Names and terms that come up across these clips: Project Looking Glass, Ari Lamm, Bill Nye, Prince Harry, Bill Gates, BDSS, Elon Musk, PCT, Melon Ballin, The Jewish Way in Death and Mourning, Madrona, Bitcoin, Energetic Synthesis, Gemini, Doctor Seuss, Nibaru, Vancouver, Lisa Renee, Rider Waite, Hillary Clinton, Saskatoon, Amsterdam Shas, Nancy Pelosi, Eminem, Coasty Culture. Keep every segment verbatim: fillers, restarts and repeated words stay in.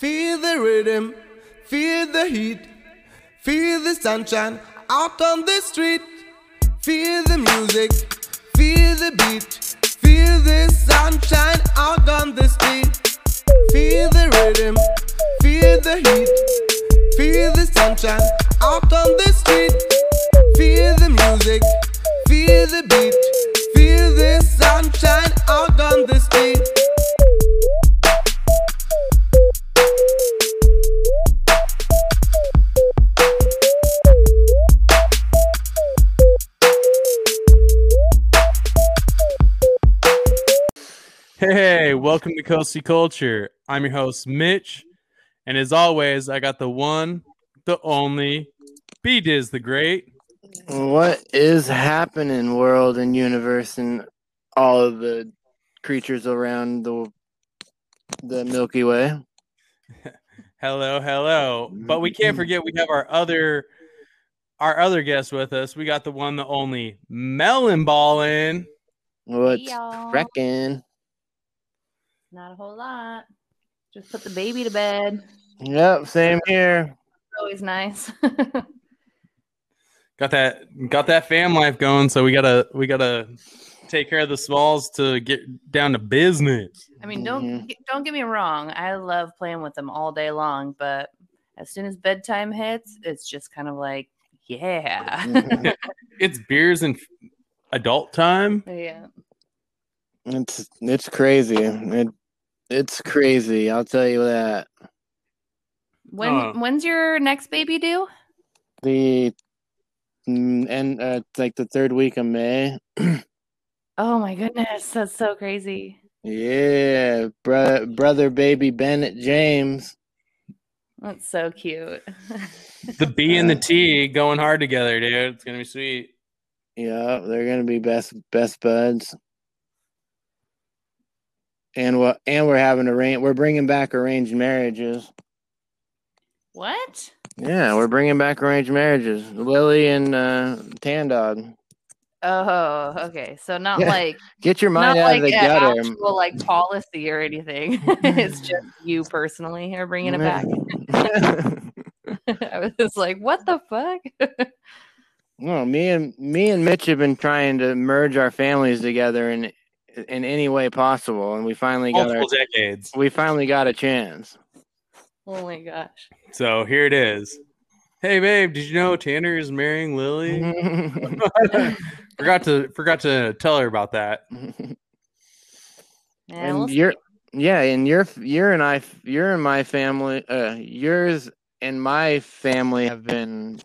Feel the rhythm, feel the heat, feel the sunshine out on the street. Feel the music, feel the beat, feel the sunshine out on the street. Feel the rhythm, feel the heat, feel the sunshine out on the street. Feel the music, feel the beat, feel the sunshine out on the street. Hey, welcome to Coasty Culture. I'm your host, Mitch. And as always, I got the one, the only, B-Diz the Great. What is happening, world and universe and all of the creatures around the the Milky Way? Hello, hello. But we can't forget we have our other our other guest with us. We got the one, the only, Melon Ballin. What's hey, crackin'? Not a whole lot. Just put the baby to bed. Yep, same here. Always nice. got that got that fam life going, so we gotta we gotta take care of the smalls to get down to business. I mean, don't don't get me wrong. I love playing with them all day long, but as soon as bedtime hits, it's just kind of like, yeah. It's beers and adult time. Yeah. It's it's crazy. It, It's crazy, I'll tell you that. When uh, when's your next baby due? The and uh, it's like the third week of May. Oh my goodness, that's so crazy. Yeah, brother, brother, baby Bennett James. That's so cute. The B and the T going hard together, dude. It's gonna be sweet. Yeah, they're gonna be best best buds. And what? We'll, and we're having arranged. We're bringing back arranged marriages. What? Yeah, we're bringing back arranged marriages. Lily and uh, Tandog. Oh, okay. So not yeah. like get your mind out like of the gutter. Actual, like policy or anything. It's just you personally are bringing it back. I was like, what the fuck? No, me and me and Mitch have been trying to merge our families together and. In any way possible, and we finally got our, decades. We finally got a chance. Oh my gosh! So here it is. Hey, babe, did you know Tanner is marrying Lily? forgot to forgot to tell her about that. And, and we'll you're, see. yeah, and you're you're and I you're in my family. Uh, yours and my family have been,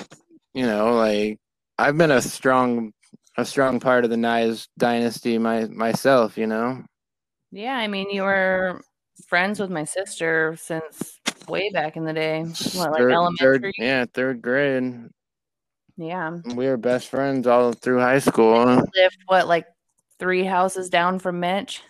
you know, like I've been a strong. a strong part of the Nye's dynasty my myself, you know? Yeah, I mean, you were friends with my sister since way back in the day. What, like third, elementary? Third, yeah, third grade. Yeah. We were best friends all through high school. We lived, what, like three houses down from Mitch?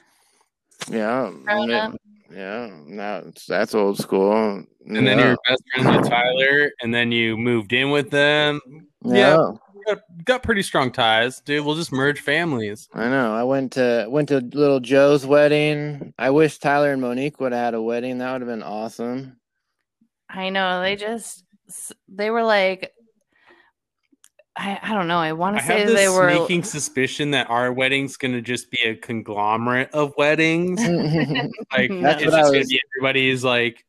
Yeah. It, yeah, no, that's old school. And yeah. Then you were best friends with Tyler, and then you moved in with them. Yeah. yeah. Got, got pretty strong ties, dude. We'll just merge families. I know. I went to went to little Joe's wedding. I wish Tyler and Monique would have had a wedding. That would have been awesome. I know. They just they were like, I I don't know. I want to say have this they were sneaking suspicion that our wedding's gonna just be a conglomerate of weddings. Like that's it's what just I was... gonna be everybody's like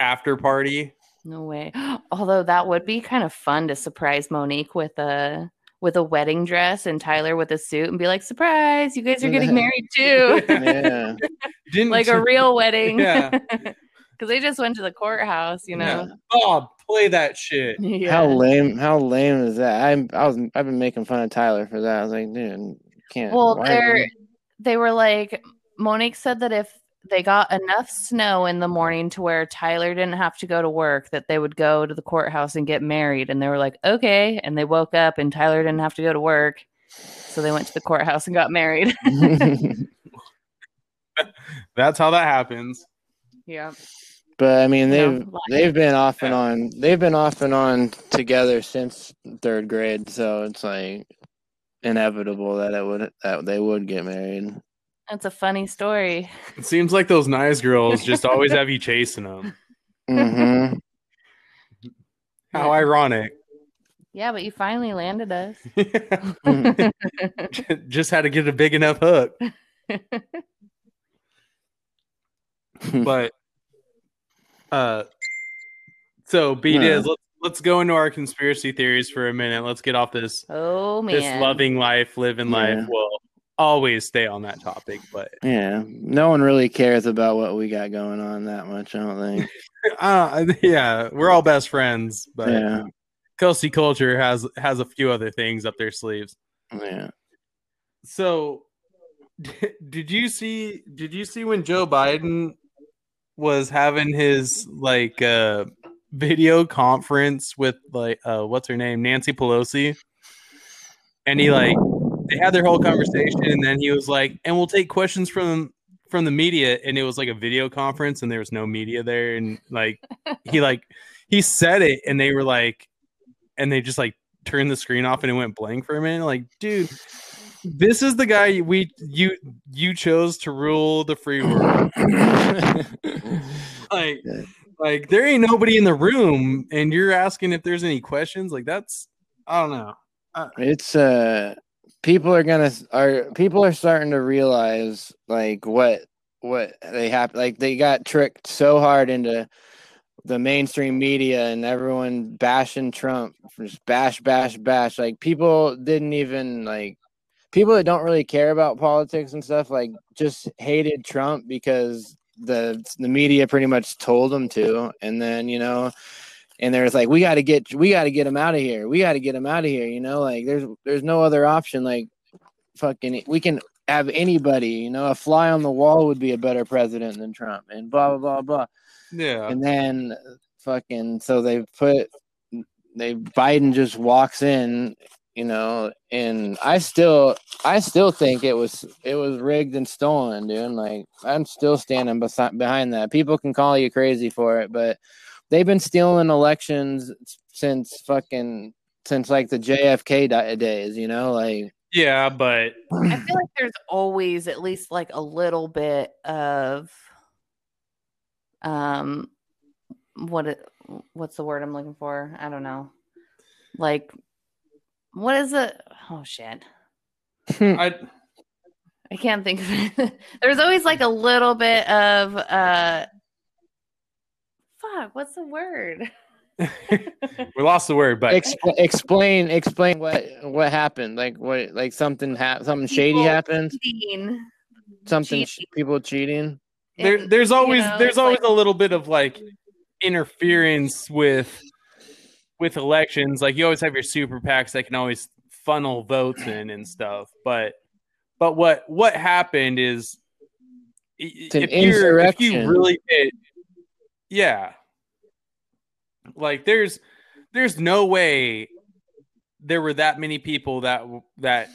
after party. No way. Although that would be kind of fun to surprise Monique with a with a wedding dress and Tyler with a suit and be like, surprise, you guys are getting married too. Yeah. Didn't like a real wedding. Yeah. Because they just went to the courthouse, you know. Yeah. Bob, play that shit. Yeah. How lame how lame is that? I'm I was I've been making fun of Tyler for that. I was like, dude, can't Well they're they were like Monique said that if they got enough snow in the morning to where Tyler didn't have to go to work, that they would go to the courthouse and get married. And they were like, okay. And they woke up and Tyler didn't have to go to work. So they went to the courthouse and got married. That's how that happens. Yeah. But I mean, they've, yeah. they've been off and on, they've been off and on together since third grade. So it's like inevitable that it would, that they would get married. That's a funny story. It seems like those nice girls just always have you chasing them. Mm-hmm. How yeah. ironic. Yeah, but you finally landed us. Yeah. Just had to get a big enough hook. But uh so B-Diz, yeah. let's let's go into our conspiracy theories for a minute. Let's get off this oh man this loving life, living yeah. life. We'll always stay on that topic, but yeah. No one really cares about what we got going on that much, I don't think. uh yeah, we're all best friends, but yeah. Coasty Culture has has a few other things up their sleeves. Yeah. So, d- did you see? Did you see when Joe Biden was having his like uh, video conference with like uh, what's her name, Nancy Pelosi, and he like they had their whole conversation, and then he was like, "And we'll take questions from from the media," and it was like a video conference, and there was no media there, and like he like he said it, and they were like. And they just like turned the screen off and it went blank for a minute. Like, dude, this is the guy we you you chose to rule the free world. like, like there ain't nobody in the room, and you're asking if there's any questions. Like, that's I don't know. Uh, it's uh, people are gonna are people are starting to realize like what what they have like they got tricked so hard into. The mainstream media and everyone bashing Trump, just bash, bash, bash. Like people didn't even like people that don't really care about politics and stuff. Like just hated Trump because the the media pretty much told them to. And then you know, and there's like we got to get we got to get him out of here. We got to get him out of here. You know, like there's there's no other option. Like fucking, we can have anybody. You know, a fly on the wall would be a better president than Trump. And blah blah blah blah. Yeah. And then fucking so they put they Biden just walks in, you know, and I still I still think it was it was rigged and stolen, dude. Like I'm still standing beside, behind that. People can call you crazy for it, but they've been stealing elections since fucking since like the J F K days, you know, like yeah, but I feel like there's always at least like a little bit of Um, what it, what's the word I'm looking for? I don't know. Like, what is it? Oh shit! I I can't think of it. There's always like a little bit of uh. Fuck! What's the word? We lost the word, but Expl- explain explain what what happened. Like what like something happened. Something shady people happened. Cheating. Something cheating. People cheating. There, there's always you know, there's always like, a little bit of like interference with with elections. Like you always have your super PACs that can always funnel votes in and stuff. But but what what happened is it's if, an insurrection. If you really did, yeah, like there's there's no way there were that many people that that.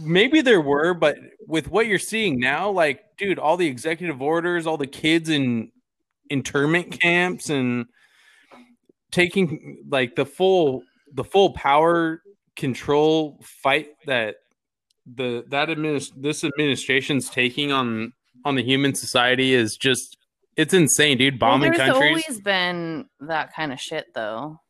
Maybe there were, but with what you're seeing now, like, dude, all the executive orders, all the kids in internment camps and taking like the full the full power control fight that the that administ- this administration's taking on on the human society is just it's insane, dude. Bombing well, there's countries. There's always been that kind of shit though.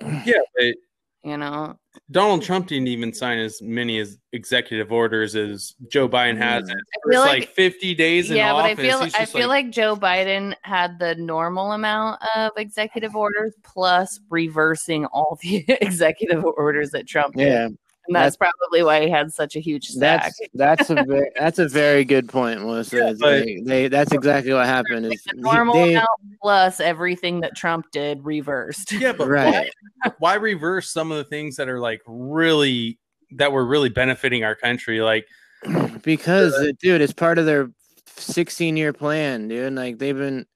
Yeah, but you know, Donald Trump didn't even sign as many as executive orders as Joe Biden has. It's like, like fifty days in yeah, office. Yeah, but I feel I feel like, like Joe Biden had the normal amount of executive orders plus reversing all the executive orders that Trump did. Yeah, and that's, that's probably why he had such a huge stack. That's, that's a very, that's a very good point, Melissa. Yeah, but, they, they, that's exactly what happened. Is the normal they, amount plus everything that Trump did reversed. Yeah, but right. why, why reverse some of the things that are like really that were really benefiting our country? Like because, uh, dude, it's part of their sixteen-year plan, dude. Like they've been,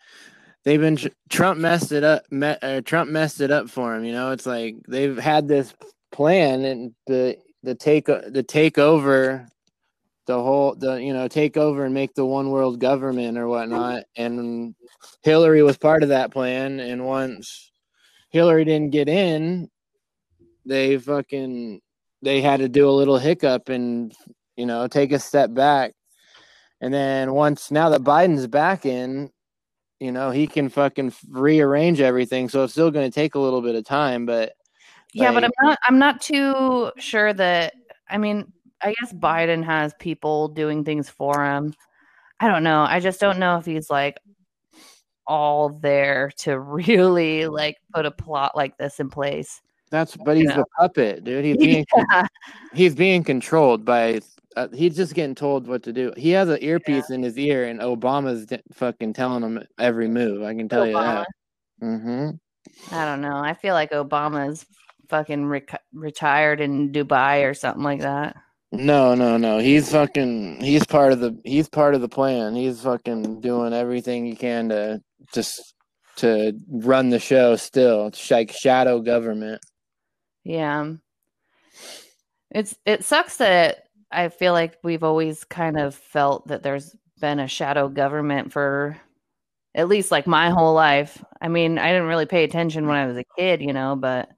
they've been Trump messed it up. Me, uh, Trump messed it up for him. You know, it's like they've had this plan and the the take the take over the whole the you know take over and make the one world government or whatnot, and Hillary was part of that plan, and once Hillary didn't get in, they fucking they had to do a little hiccup and you know take a step back And then once, now that Biden's back in, you know, he can fucking rearrange everything. So it's still going to take a little bit of time, but. Yeah, like, but I'm not, I'm not too sure that, I mean, I guess Biden has people doing things for him. I don't know. I just don't know if he's like all there to really like put a plot like this in place. That's, but he's the puppet, dude. He's being, yeah. he's being controlled by, uh, he's just getting told what to do. He has an earpiece yeah. in his ear, and Obama's d- fucking telling him every move. I can tell Obama. you that. Mm-hmm. I don't know. I feel like Obama's fucking re- retired in Dubai or something like that. No, no, no. He's fucking, he's part of the, he's part of the plan. He's fucking doing everything he can to just, to run the show still. It's like shadow government. Yeah. It's, it sucks that I feel like we've always kind of felt that there's been a shadow government for at least like my whole life. I mean, I didn't really pay attention when I was a kid, you know, but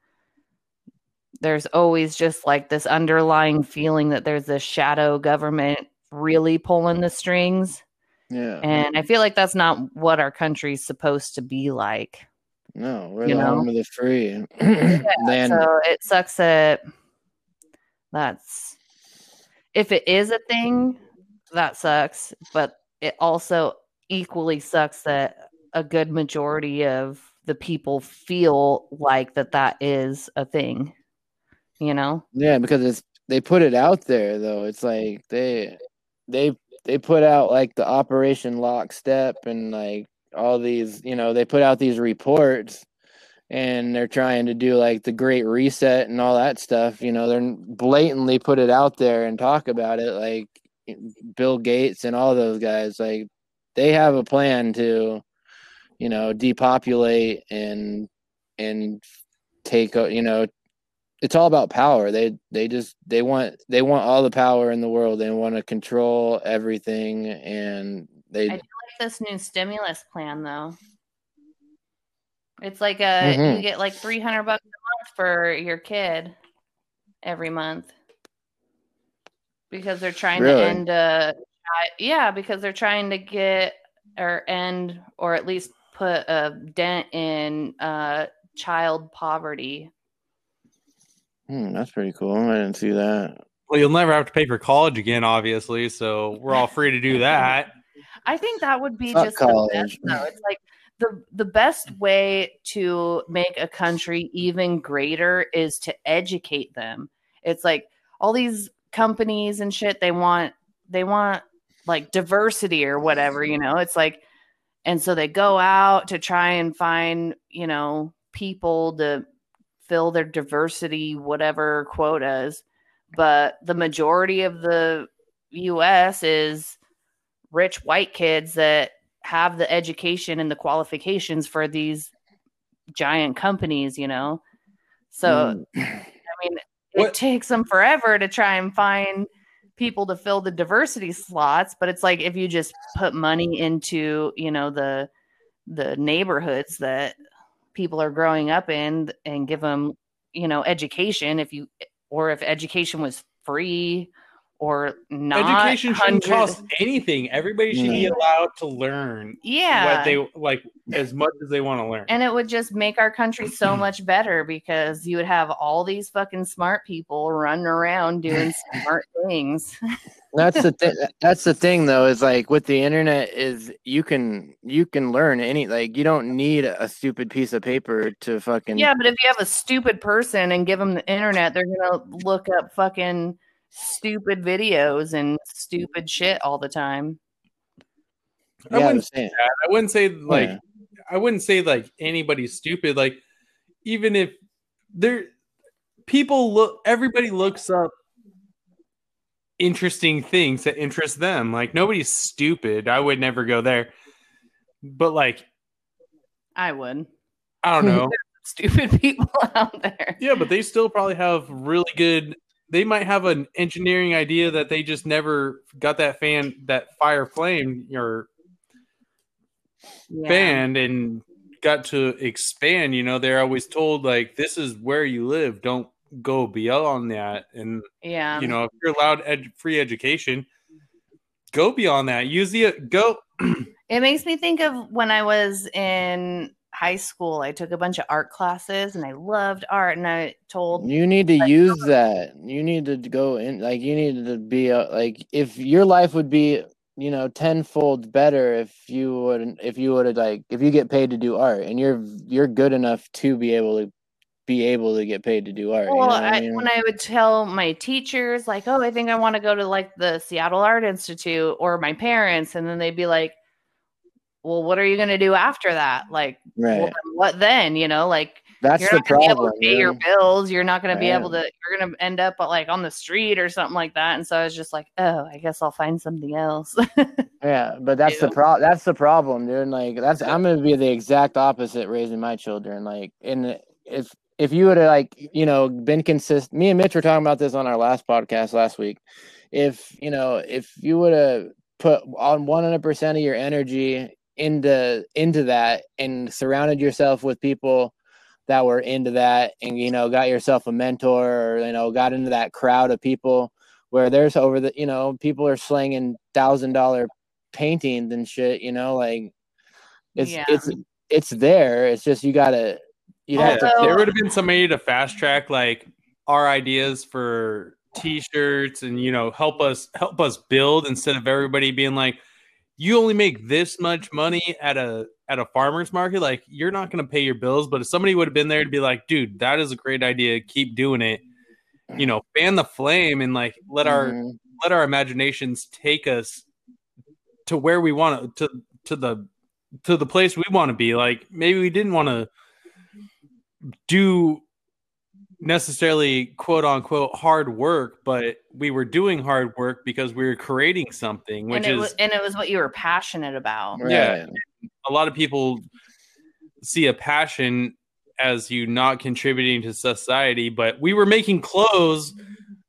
there's always just like this underlying feeling that there's this shadow government really pulling the strings. Yeah. And I feel like that's not what our country's supposed to be like. No, we're you the know? home of the free. yeah, so it sucks that that's, if it is a thing, that sucks. But it also equally sucks that a good majority of the people feel like that that is a thing. You know? Yeah, because it's, they put it out there though. It's like they they they put out like the Operation Lockstep and like all these, you know, they put out these reports and they're trying to do like the Great Reset and all that stuff, you know, they're blatantly put it out there and talk about it, like Bill Gates and all those guys, like they have a plan to, you know, depopulate and and take, you know, it's all about power. They they just they want they want all the power in the world. They want to control everything, and they. I do like this new stimulus plan, though. It's like a mm-hmm. you get like three hundred bucks a month for your kid every month because they're trying really? to end. Uh, yeah, because they're trying to get or end or at least put a dent in uh, child poverty. Hmm, that's pretty cool. I didn't see that. Well, you'll never have to pay for college again, obviously. So we're all free to do that. I think that would be Fuck just college. the best, though. It's like the the best way to make a country even greater is to educate them. It's like all these companies and shit, they want they want like diversity or whatever, you know. It's like, and so they go out to try and find, you know, people to fill their diversity, whatever quotas, but the majority of the U S is rich white kids that have the education and the qualifications for these giant companies, you know? So, mm. I mean, what? It takes them forever to try and find people to fill the diversity slots, but it's like, if you just put money into, you know, the, the neighborhoods that people are growing up in and give them, you know, education if you, or if education was free or not. Education shouldn't cost anything. Everybody should be allowed to learn yeah. what they like as much as they want to learn. And it would just make our country so much better because you would have all these fucking smart people running around doing smart things. That's the thing. That's the thing, though, is like with the internet is you can you can learn any, like you don't need a stupid piece of paper to fucking. Yeah, but if you have a stupid person and give them the internet, they're gonna look up fucking stupid videos and stupid shit all the time. Yeah, I wouldn't say that. I wouldn't say like yeah. I wouldn't say like anybody's stupid. Like even if there, people look. Everybody looks up interesting things that interest them. Like nobody's stupid. I would never go there. But like I would. I don't know. Stupid people out there. Yeah, but they still probably have really good, they might have an engineering idea that they just never got that fan that fire flame or yeah. fan and got to expand. You know, they're always told like this is where you live. Don't go beyond that, and yeah, you know, if you're allowed ed- free education, go beyond that. Use the go. It makes me think of when I was in high school, I took a bunch of art classes and I loved art. And I told you need to like, use that. You need to go in, like, you need to be a, like, if your life would be, you know, tenfold better if you would, if you would have, like, if you get paid to do art and you're, you're good enough to be able to be able to get paid to do art. Well, you know what I mean? I, when I would tell my teachers, like, oh, I think I want to go to like the Seattle Art Institute, or my parents. And then they'd be like, well, what are you going to do after that? Like, right. well, what then, you know, like, that's you're not the problem. Be able to pay really. your bills. You're not going to be able to, you're going to end up like on the street or something like that. And so I was just like, oh, I guess I'll find something else. yeah. But that's the problem. That's the problem, dude. Like that's, I'm going to be the exact opposite raising my children. Like, and if, if you would have like, you know, been consistent, me and Mitch were talking about this on our last podcast last week. If, you know, if you would have put on one hundred percent of your energy into into that and surrounded yourself with people that were into that, and you know, got yourself a mentor, or you know, got into that crowd of people where there's over the, you know, people are slinging thousand dollar paintings and shit, you know, like it's yeah. it's it's there. It's just you gotta you have to. There would have been somebody to fast track like our ideas for t-shirts and, you know, help us help us build, instead of everybody being like, you only make this much money at a at a farmer's market, like you're not going to pay your bills. But if somebody would have been there to be like, dude, that is a great idea, keep doing it, you know, fan the flame, and like let our mm-hmm. let our imaginations take us to where we want to, to the to the place we want to be. Like maybe we didn't want to do necessarily quote unquote hard work, but we were doing hard work because we were creating something, which and it is was, and it was what you were passionate about. Right. Yeah. A lot of people see a passion as you not contributing to society, but we were making clothes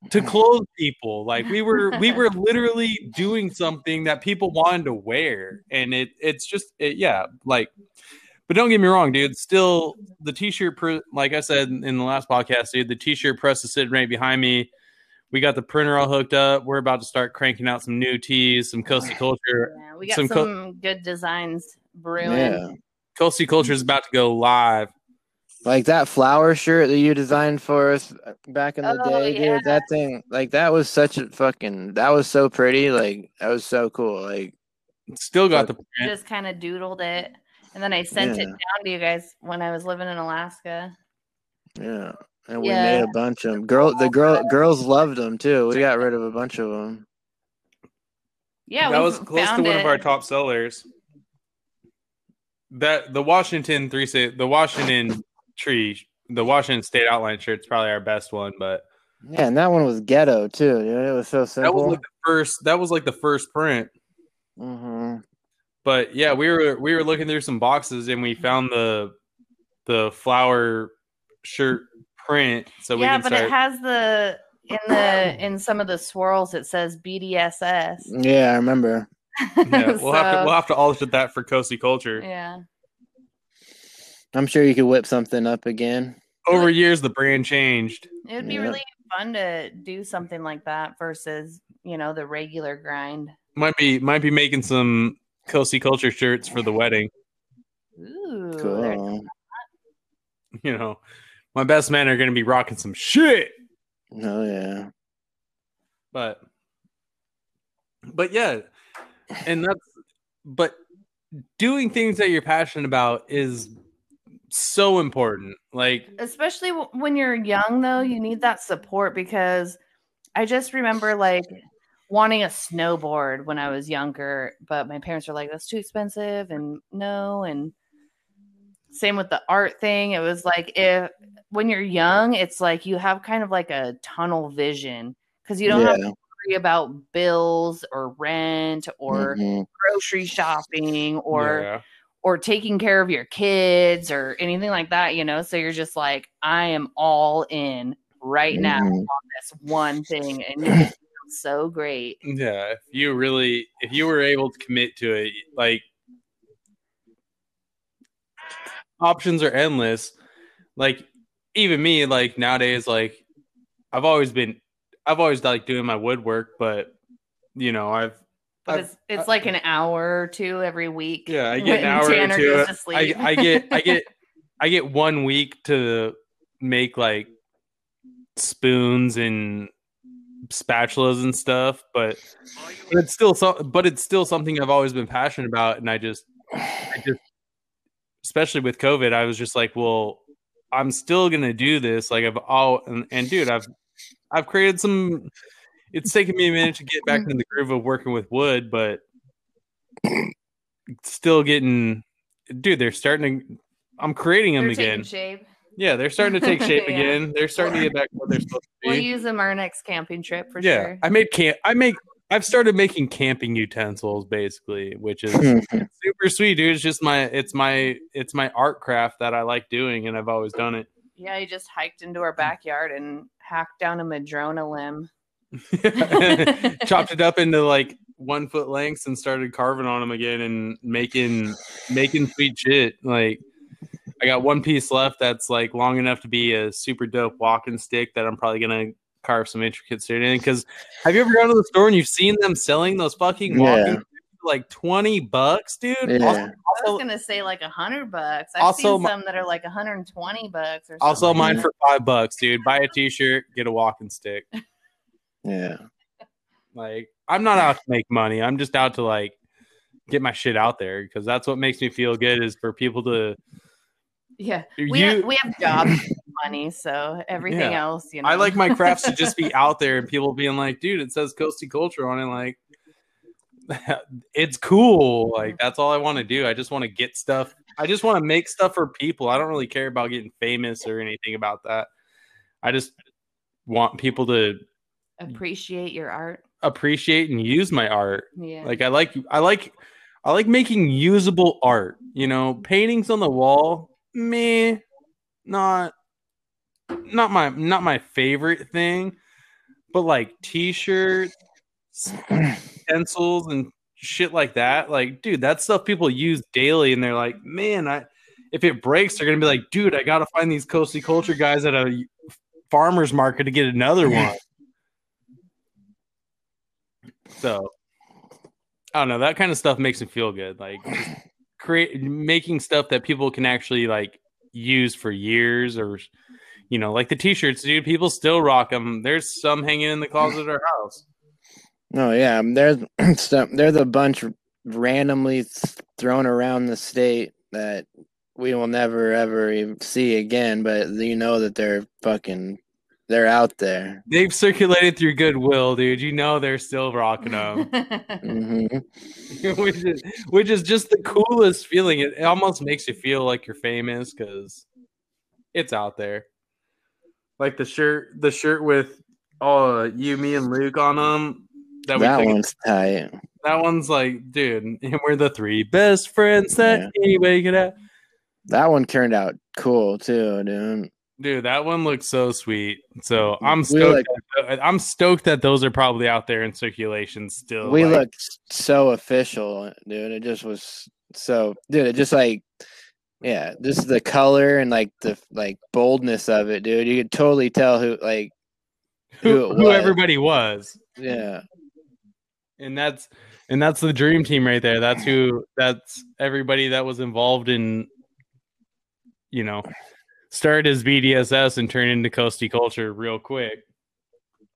to clothe people. Like we were we were literally doing something that people wanted to wear. And it it's just it, yeah, like but don't get me wrong, dude. Still, the t-shirt, pr- like I said in the last podcast, dude, the t-shirt press is sitting right behind me. We got the printer all hooked up. We're about to start cranking out some new tees, some Coasty Culture. Yeah, we got some, some co- good designs brewing. Yeah. Coasty Culture is about to go live. Like that flower shirt that you designed for us back in the oh, day, yeah. dude. That thing, like that was such a fucking, that was so pretty. Like that was so cool. Like still got the print. Just kind of doodled it. And then I sent yeah. it down to you guys when I was living in Alaska. Yeah, and we yeah. made a bunch of them. Girl, the girl, girls loved them too. We got rid of a bunch of them. Yeah, that was close to it. One of our top sellers. That the Washington three, the Washington tree, the Washington State outline shirt's probably our best one, but yeah, and that one was ghetto too. Dude. It was so simple. That was like the first. That was like the first print. Mm-hmm. But yeah, we were we were looking through some boxes and we found the the flower shirt print. So yeah, we can but start... it has the in the in some of the swirls it says B D S S. Yeah, I remember. Yeah, we'll so... have to we'll have to alter that for Coasty Culture. Yeah, I'm sure you could whip something up again. Over years, the brand changed. It would be yeah. really fun to do something like that versus, you know, the regular grind. Might be might be making some Coasty Culture shirts for the wedding. Ooh, cool. You know, my best men are going to be rocking some shit. Oh yeah, but but yeah, and that's but doing things that you're passionate about is so important. Like especially w- when you're young, though, you need that support, because I just remember like. wanting a snowboard when I was younger, but my parents were like, that's too expensive. And no. And same with the art thing. It was like, if when you're young, it's like you have kind of like a tunnel vision, because you don't yeah. have to worry about bills or rent or mm-hmm. grocery shopping or, yeah. or taking care of your kids or anything like that, you know? So you're just like, I am all in right mm-hmm. now on this one thing. And you so great. Yeah, if you really if you were able to commit to it, like options are endless. Like even me, like nowadays, like I've always been I've always liked doing my woodwork, but you know, I've But it's, it's I, like an hour or two every week. Yeah, I get an hour Tanner or two. I, I get I get I get one week to make like spoons and spatulas and stuff, but it's still so, but it's still something I've always been passionate about, and I just, I just, especially with COVID, I was just like, well, I'm still gonna do this. Like I've all and, and dude, I've I've created some. It's taken me a minute to get back into the groove of working with wood, but still getting, dude, they're starting to, I'm creating them they're again. Shape. Yeah, they're starting to take shape yeah. again. They're starting to get back to what they're supposed to be. We'll use them our next camping trip for yeah, sure. Yeah, I made camp. I make. I've started making camping utensils basically, which is super sweet, dude. It's just my. It's my. It's my art craft that I like doing, and I've always done it. Yeah, you just hiked into our backyard and hacked down a madrona limb. Chopped it up into like one foot lengths and started carving on them again and making making sweet shit. Like I got one piece left that's like long enough to be a super dope walking stick that I'm probably gonna carve some intricate shit in. Because have you ever gone to the store and you've seen them selling those fucking walking yeah. for like twenty bucks, dude? Yeah. Also, also, I was gonna say like a hundred bucks. I've also, seen some that are like a hundred and twenty bucks or something. Also, mine for five bucks, dude. Buy a t-shirt, get a walking stick. Yeah, like I'm not out to make money. I'm just out to like get my shit out there because that's what makes me feel good is for people to. Yeah, we you... have, we have jobs, and money, so everything yeah. else, you know. I like my crafts to just be out there and people being like, "Dude, it says Coasty Culture on it." Like, it's cool. Like that's all I want to do. I just want to get stuff. I just want to make stuff for people. I don't really care about getting famous or anything about that. I just want people to. Appreciate your art. Appreciate and use my art. Yeah. Like I like I like I like making usable art. You know, paintings on the wall, meh, not not my not my favorite thing. But like t-shirts, pencils, and shit like that. Like, dude, that's stuff people use daily, and they're like, man, I if it breaks, they're gonna be like, dude, I gotta find these Coasty Culture guys at a farmer's market to get another one. So, I don't know. That kind of stuff makes me feel good. Like, create making stuff that people can actually like use for years, or you know, like the t-shirts, dude. People still rock them. There's some hanging in the closet at our house. No, oh, yeah, there's stuff. There's a bunch randomly thrown around the state that we will never ever even see again. But you know that they're fucking. They're out there. They've circulated through Goodwill, dude. You know they're still rocking them. mm-hmm. which, is, which is just the coolest feeling. It, it almost makes you feel like you're famous because it's out there. Like the shirt, the shirt with oh, you, me, and Luke on them. That, we that one's tight. That one's like, dude, and we're the three best friends that yeah. anybody could have. That one turned out cool too, dude. Dude, that one looks so sweet. So I'm stoked. Look, I'm stoked that those are probably out there in circulation still. We like, look so official, dude. It just was so, dude. It just like, yeah, just the color and like the like boldness of it, dude. You could totally tell who like who who, it was. who everybody was. Yeah, and that's and that's the dream team right there. That's who. That's everybody that was involved in. You know. Started as B D S S and turned into Coasty Culture real quick.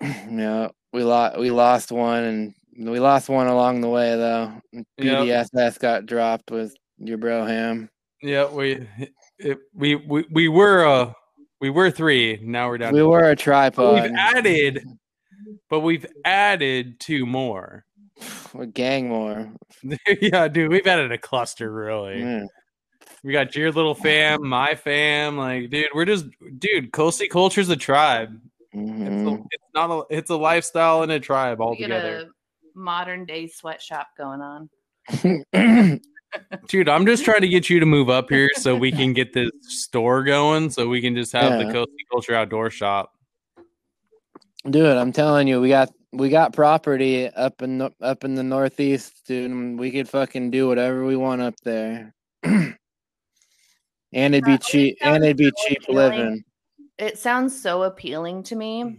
Yeah, we lost. We lost one, and we lost one along the way though. B D S S yep. got dropped with your bro Ham. Yeah, we it, we we we were uh we were three. Now we're down. We to were one. a tripod. We've added, but we've added two more. A gang more. Yeah, dude, we've added a cluster really. Yeah. We got your little fam, my fam, like, dude, we're just, dude, Coasty Culture's a tribe. Mm-hmm. It's, a, it's not a, it's a lifestyle and a tribe altogether. We get a modern day sweatshop going on. Dude, I'm just trying to get you to move up here so we can get this store going, so we can just have yeah. the Coasty Culture outdoor shop. Dude, I'm telling you, we got we got property up in the, up in the Northeast, dude. And we could fucking do whatever we want up there. And it'd be cheap. And it'd be cheap living. It sounds so appealing to me.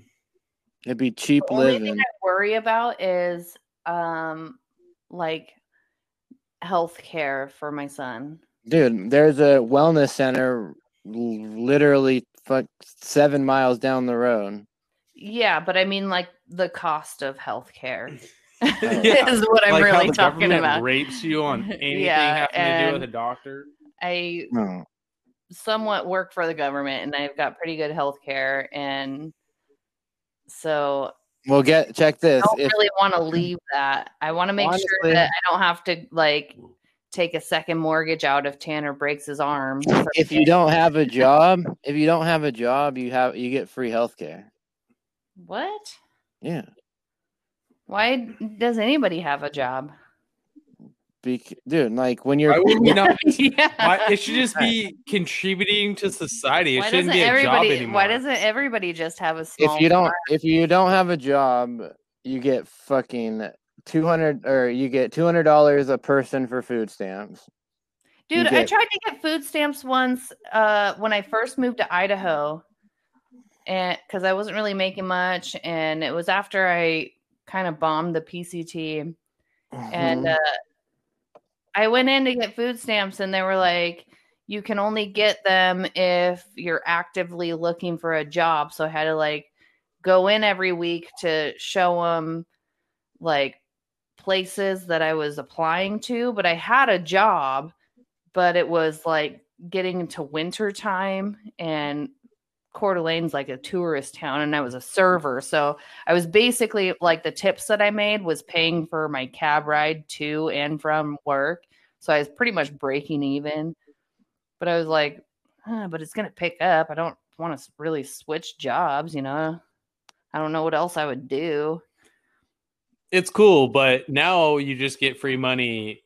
It'd be cheap living. The only thing I worry about is, um, like health care for my son. Dude, there's a wellness center literally fuck seven miles down the road. Yeah, but I mean, like, the cost of health care yeah. is what I'm like really how the talking government about. Rapes you on anything yeah, having to do with a doctor. I oh. somewhat work for the government, and I've got pretty good health care, and so. Well, get check this. I don't if, really want to leave that. I want to make honestly, sure that I don't have to like take a second mortgage out if Tanner breaks his arm. If you don't have a job, if you don't have a job, you have you get free healthcare. What? Yeah. Why does anybody have a job? Bec- Dude, like when you're, not, yeah. why, it should just be contributing to society. It why shouldn't be a job anymore. Why doesn't everybody just have a small? If you don't, car? if you don't have a job, you get fucking two hundred, or you get two hundred dollars a person for food stamps. Dude, get- I tried to get food stamps once uh, when I first moved to Idaho, and because I wasn't really making much, and it was after I kind of bombed the P C T, mm-hmm. and. Uh, I went in to get food stamps and they were like, you can only get them if you're actively looking for a job. So I had to like go in every week to show them like places that I was applying to, but I had a job, but it was like getting into winter time and Coeur d'Alene's like a tourist town and I was a server. So I was basically like the tips that I made was paying for my cab ride to and from work. So I was pretty much breaking even, but I was like, ah, but it's going to pick up. I don't want to really switch jobs. You know, I don't know what else I would do. It's cool. But now you just get free money,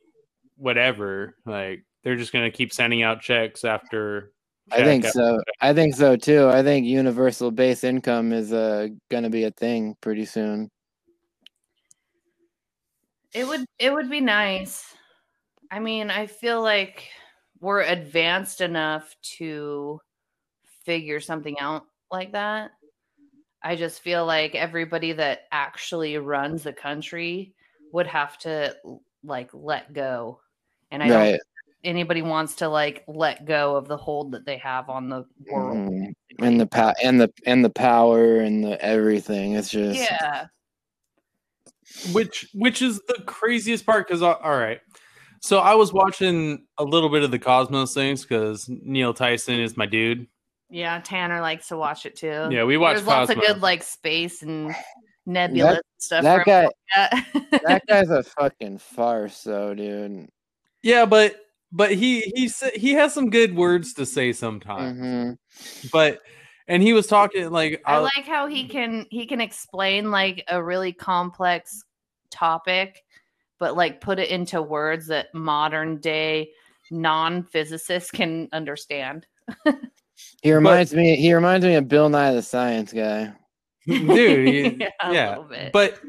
whatever, like they're just going to keep sending out checks after I think so. I think so too. I think universal base income is uh, going to be a thing pretty soon. It would it would be nice. I mean, I feel like we're advanced enough to figure something out like that. I just feel like everybody that actually runs the country would have to like let go. And I right. don't anybody wants to like let go of the hold that they have on the world mm, and the power and the and the power and the everything. It's just yeah. Which which is the craziest part because all right, so I was watching a little bit of the Cosmos things because Neil Tyson is my dude. Yeah, Tanner likes to watch it too. Yeah, we watch. There's Cosmos. Lots of good like space and nebula that, stuff. That guy, that guy's a fucking farce, though, dude. Yeah, but. But he he he has some good words to say sometimes. Mm-hmm. But and he was talking like I, I like how he can he can explain like a really complex topic, but like put it into words that modern day non-physicists can understand. he reminds but, me he reminds me of Bill Nye the Science Guy. Dude, he, yeah. yeah. A little bit. But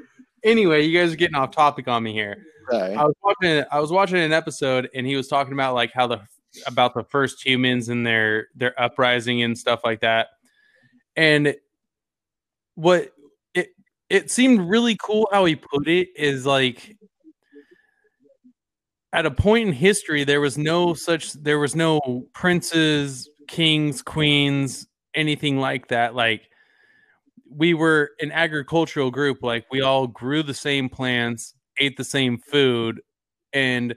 anyway, you guys are getting off topic on me here. Sorry. I was watching. I was watching an episode, and he was talking about like how the about the first humans and their their uprising and stuff like that. And what it it seemed really cool how he put it is like at a point in history there was no such there was no princes, kings, queens, anything like that. Like we were an agricultural group. Like we all grew the same plants. Ate the same food and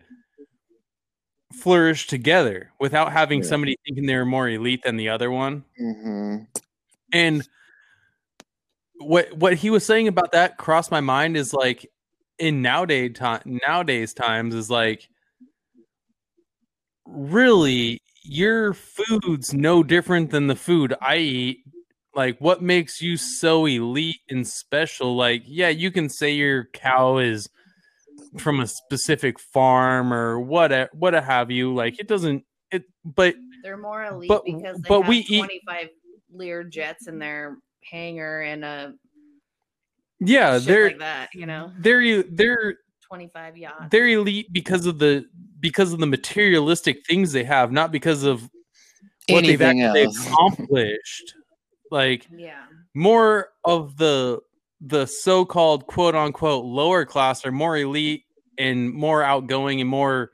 flourished together without having yeah. somebody thinking they were more elite than the other one. Mm-hmm. And what what he was saying about that crossed my mind is like in nowadays time nowadays times is like really your food's no different than the food I eat. Like, what makes you so elite and special? Like, yeah, you can say your cow is from a specific farm or what what have you, like it doesn't it but they're more elite but, because they but have we twenty-five eat, Lear jets in their hangar and a yeah they're like that, you know they're they're twenty-five yachts. They're elite because of the because of the materialistic things they have, not because of what Anything they've actually else. accomplished. Like yeah. more of the the so-called quote-unquote lower class are more elite and more outgoing and more.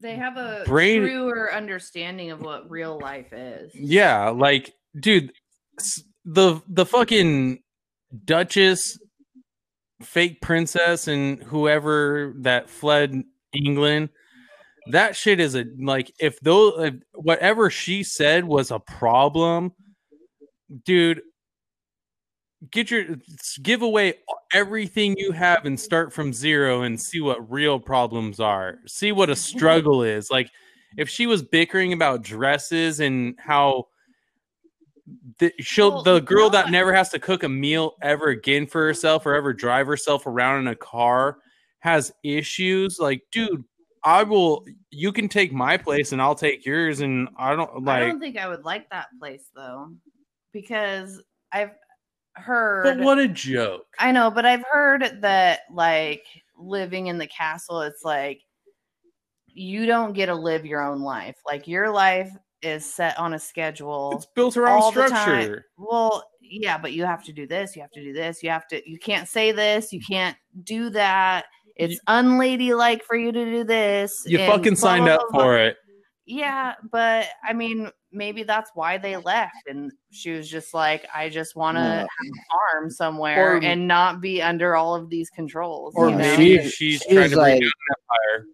They have a brain... truer understanding of what real life is. Yeah, like, dude, the the fucking Duchess, fake princess, and whoever that fled England. That shit is a like if those if whatever she said was a problem, dude. Get your give away everything you have and start from zero and see what real problems are. See what a struggle is. Like if she was bickering about dresses and how the, she'll well, the girl God. that never has to cook a meal ever again for herself or ever drive herself around in a car has issues. Like, dude. I will, you can take my place and I'll take yours. And I don't like, I don't think I would like that place though, because I've heard, but what a joke. I know, but I've heard that like living in the castle, it's like, you don't get to live your own life. Like your life is set on a schedule. It's built around structure. Well, yeah, but you have to do this. You have to do this. You have to, you can't say this. You can't do that. It's unladylike for you to do this. You fucking signed up for it. Yeah, but I mean, maybe that's why they left. And she was just like, I just want to have a farm somewhere or, and not be under all of these controls. Or you know? maybe she's, she's trying to like, bring down that fire.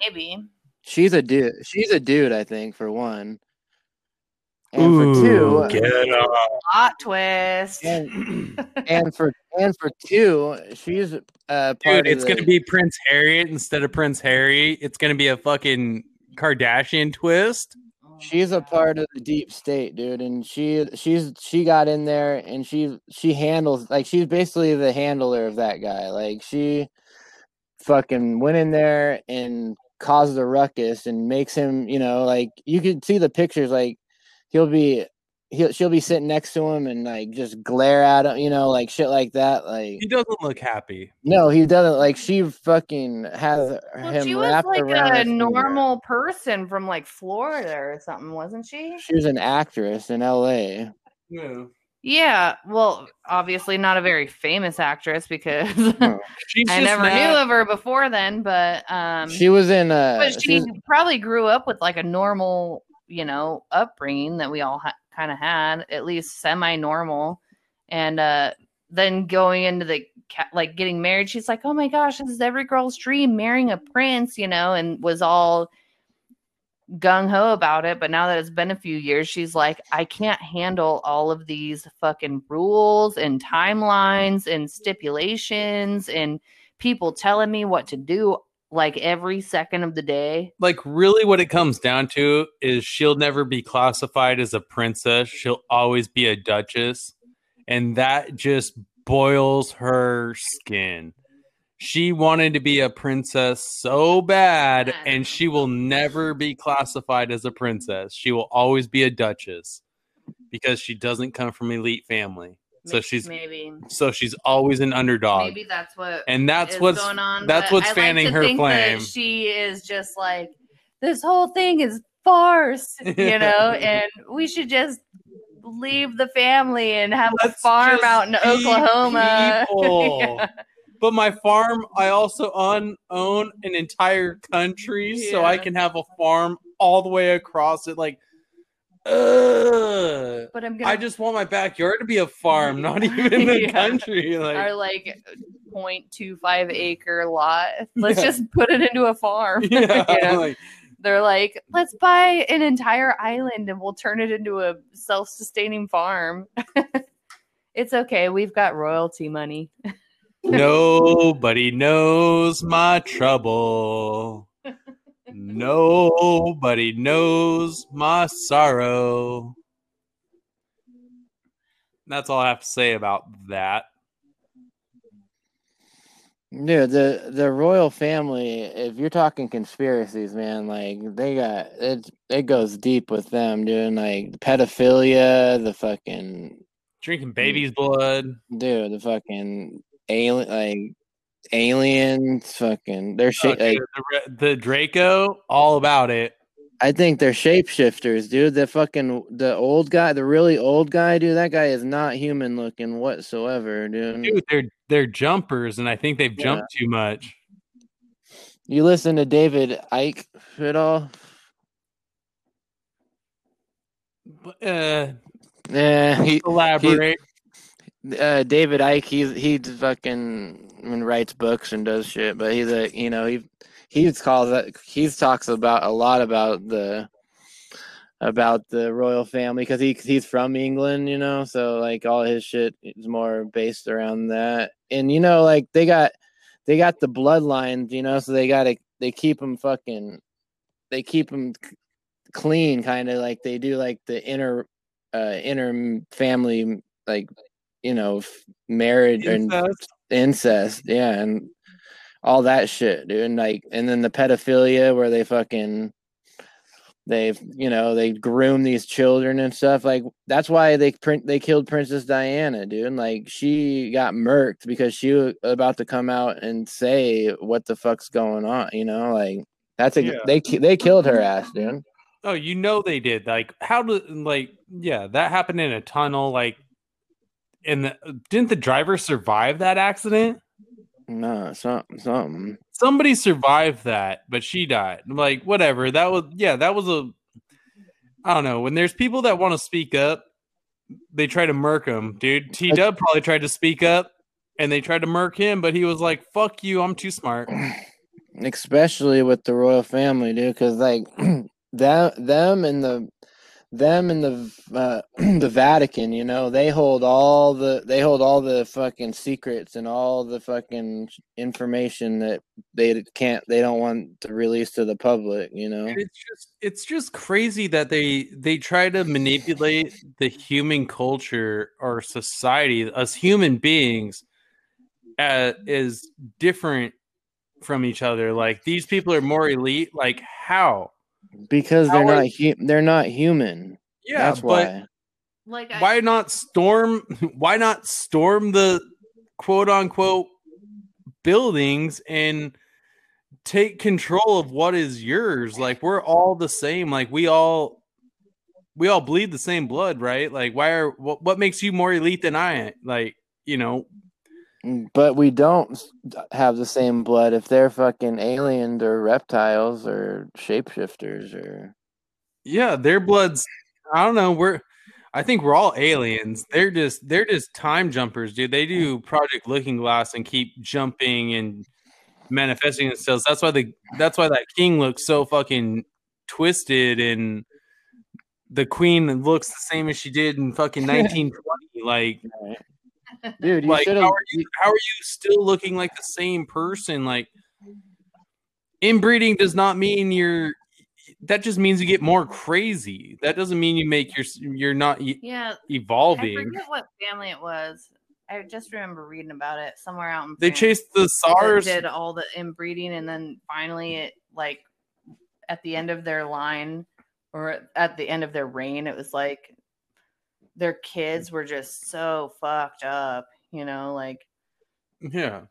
Maybe. She's a dude. She's a dude, I think, for one. And Ooh, for two, get plot twist. And, and for and for two, she's uh, part dude. It's of the, gonna be Prince Harry instead of Prince Harry. It's gonna be a fucking Kardashian twist. She's a part of the deep state, dude. And she she's she got in there and she she handles like she's basically the handler of that guy. Like she fucking went in there and caused a ruckus and makes him, you know, like you can see the pictures, like. He'll be, he'll she'll be sitting next to him and like just glare at him, you know, like shit like that. Like he doesn't look happy. No, he doesn't. Like she fucking has well, him. She was like a normal her. person from like Florida or something, wasn't she? She was an actress in L A. Yeah. Yeah. Well, obviously not a very famous actress because no. I never not... knew of her before then. But um, she was in. Uh, but she, she was... probably grew up with like a normal. you know, upbringing that we all ha- kind of had, at least semi-normal. And uh, then going into the, ca- like, getting married, she's like, oh my gosh, this is every girl's dream, marrying a prince, you know, and was all gung-ho about it. But now that it's been a few years, she's like, I can't handle all of these fucking rules and timelines and stipulations and people telling me what to do. Like every second of the day. Like really what it comes down to is she'll never be classified as a princess. She'll always be a duchess. And that just boils her skin. She wanted to be a princess so bad and she will never be classified as a princess. She will always be a duchess because she doesn't come from elite family. So she's maybe so she's always an underdog. Maybe that's what and that's what's going on. That's what's I fanning like her flame. She is just like this whole thing is farce, you know, and we should just leave the family and have Let's a farm out in Oklahoma. Yeah. But my farm, I also own, own an entire country, yeah. So I can have a farm all the way across it, like. Ugh. But I'm gonna... I just want my backyard to be a farm, not even the yeah. country. Like... Our like zero point two five acre lot. Let's yeah. just put it into a farm. Yeah, you know? like... They're like, let's buy an entire island and we'll turn it into a self-sustaining farm. It's okay. We've got royalty money. Nobody knows my trouble. Nobody knows my sorrow. That's all I have to say about that. Dude, the, the royal family, if you're talking conspiracies, man, like they got it, it goes deep with them doing like pedophilia, the fucking drinking baby's blood, dude, the fucking alien, like. Aliens, fucking, they're shit. Okay, like, the, the Draco, all about it. I think they're shapeshifters, dude. The fucking the old guy, the really old guy, dude. That guy is not human looking whatsoever, dude. Dude, they're they're jumpers, and I think they've yeah. jumped too much. You listen to David Icke at all? Uh, yeah, he, elaborate. He, uh, David Icke, he's he's fucking I mean, writes books and does shit, but he's a you know he. He's calls that he's talks about a lot about the about the royal family because he he's from England, you know. So like all his shit is more based around that, and you know, like they got they got the bloodlines, you know. So they gotta they keep them fucking they keep them clean, kind of like they do like the inner uh, inner family, like you know, marriage incest. and incest, yeah, and. All that shit, dude. And like, and then the pedophilia where they fucking, they, you know, they groom these children and stuff. Like, that's why they print, they killed Princess Diana, dude. And like, she got murked because she was about to come out and say what the fuck's going on. You know, like that's a yeah. they they killed her ass, dude. Oh, you know they did. Like, how do like yeah, that happened in a tunnel. Like, and the, didn't the driver survive that accident? No, something, something. Somebody survived that, but she died. Like, whatever. That was, yeah, that was a. I don't know. When there's people that want to speak up, they try to murk them, dude. T Dub probably tried to speak up, and they tried to murk him, but he was like, "Fuck you, I'm too smart." Especially with the royal family, dude, because like that, them and the. Them and the uh, the Vatican, you know, they hold all the they hold all the fucking secrets and all the fucking information that they can't they don't want to release to the public, you know. And it's just it's just crazy that they they try to manipulate the human culture or society as human beings uh, is different from each other. Like these people are more elite. Like how? Because they're not hu- they're not human. Yeah, that's why. Like, I- why not storm? Why not storm the quote unquote buildings and take control of what is yours? Like we're all the same. Like we all we all bleed the same blood, right? Like why are what, what makes you more elite than I am? Like you know. But we don't have the same blood if they're fucking aliens or reptiles or shapeshifters or. Yeah, their blood's. I don't know. We're. I think we're all aliens. They're just. They're just time jumpers, dude. They do Project Looking Glass and keep jumping and manifesting themselves. That's why the. That's why that king looks so fucking twisted, and the queen looks the same as she did in fucking nineteen twenty. Like. Dude, you like, how are you, how are you still looking like the same person? Like, inbreeding does not mean you're. That just means you get more crazy. That doesn't mean you make your. You're not. Yeah, evolving. I forget what family it was. I just remember reading about it somewhere out in. They France. Chased the SARS. Did all the inbreeding, and then finally, it like at the end of their line or at the end of their reign, it was like. Their kids were just so fucked up, you know, like, yeah,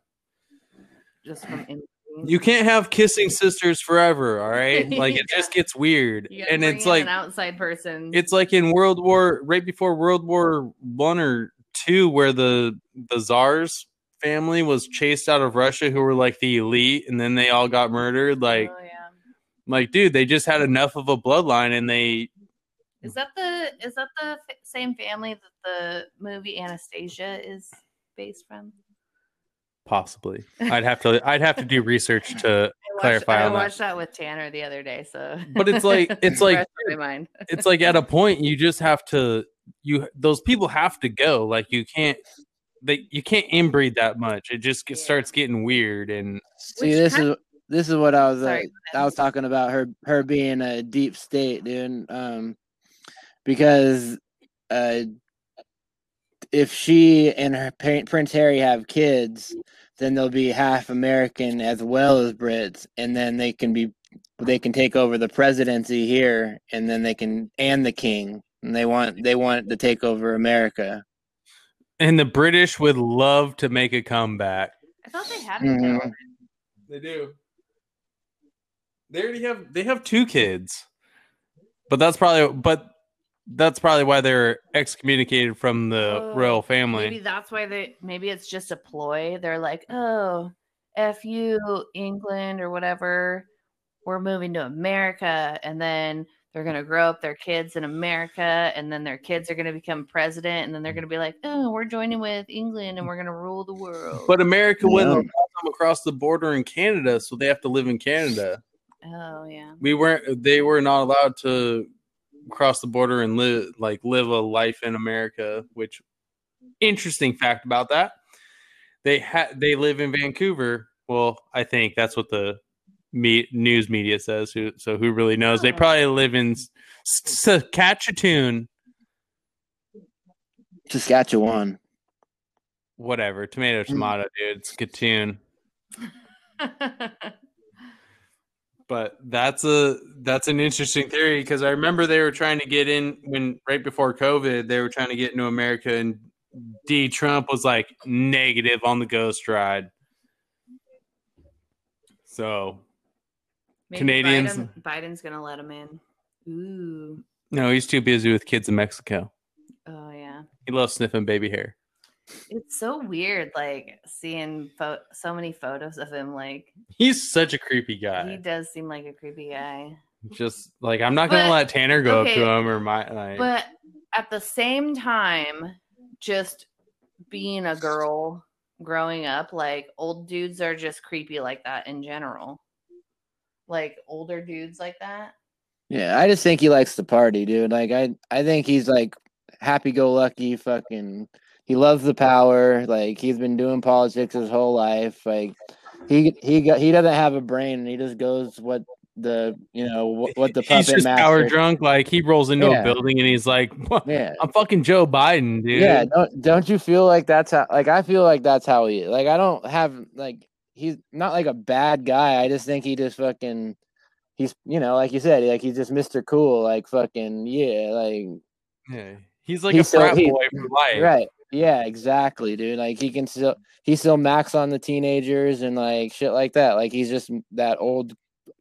just from in- you can't have kissing sisters forever, all right? Like, it yeah. just gets weird, and it's like an outside person. It's like in World War, right before World War One or Two, where the the Tsar's family was chased out of Russia, who were like the elite, and then they all got murdered. Like, oh, yeah. like, dude, they just had enough of a bloodline, and they. Is that the is that the f- same family that the movie Anastasia is based from? Possibly. I'd have to I'd have to do research to I watched, clarify. I on watched that. that with Tanner the other day, so. But it's like it's like it's like at a point you just have to you those people have to go. Like you can't they you can't inbreed that much. It just yeah. starts getting weird and. See, this kind- is. This is what I was Sorry, uh, I was talking about her her being a deep state, dude. Um. Because uh, if she and her pa- Prince Harry have kids, then they'll be half American as well as Brits, and then they can be they can take over the presidency here, and then they can and the king, and they want they want to take over America. And the British would love to make a comeback. I thought they had. Mm-hmm. They do. They already have. They have two kids. But that's probably but that's probably why they're excommunicated from the oh, royal family. Maybe that's why they maybe it's just a ploy. They're like, oh, F you, England or whatever. We're moving to America, and then they're going to grow up their kids in America, and then their kids are going to become president, and then they're going to be like, oh, we're joining with England, and we're going to rule the world. But America yeah. wouldn't come across the border in Canada, so they have to live in Canada. Oh, yeah. We weren't. They were not allowed to cross the border and live like live a life in America, which, interesting fact about that. They ha- They live in Vancouver. Well, I think that's what the... Me- news media says who so who really knows oh. They probably live in Saskatchewan Saskatchewan whatever tomato tomato dude Saskatoon but that's a that's an interesting theory because I remember they were trying to get in when right before COVID they were trying to get into America and D Trump was like negative on the ghost ride so Maybe Canadians. Biden, Biden's gonna let him in. Ooh. No, he's too busy with kids in Mexico. Oh yeah. He loves sniffing baby hair. It's so weird, like seeing fo- so many photos of him. Like he's such a creepy guy. He does seem like a creepy guy. Just like I'm not but, gonna let Tanner go okay, up to him or my. Like... But at the same time, just being a girl. Growing up, like old dudes are just creepy like that in general. Like older dudes like that. Yeah, I just think he likes to party, dude. Like I, I think he's like happy-go-lucky. Fucking, he loves the power. Like he's been doing politics his whole life. Like he, he, he doesn't have a brain. He just goes what the you know what the puppet he's just master. Power drunk. Like he rolls into yeah. a building and he's like, yeah. I'm fucking Joe Biden, dude. Yeah, don't don't you feel like that's how? Like I feel like that's how he. Like I don't have like he's not like a bad guy. I just think he just fucking he's you know like you said like he's just Mister Cool. Like fucking yeah like yeah he's like he's a still, frat boy for life. Right. Yeah, exactly, dude. Like he can still he still max on the teenagers and like shit like that. Like he's just that old.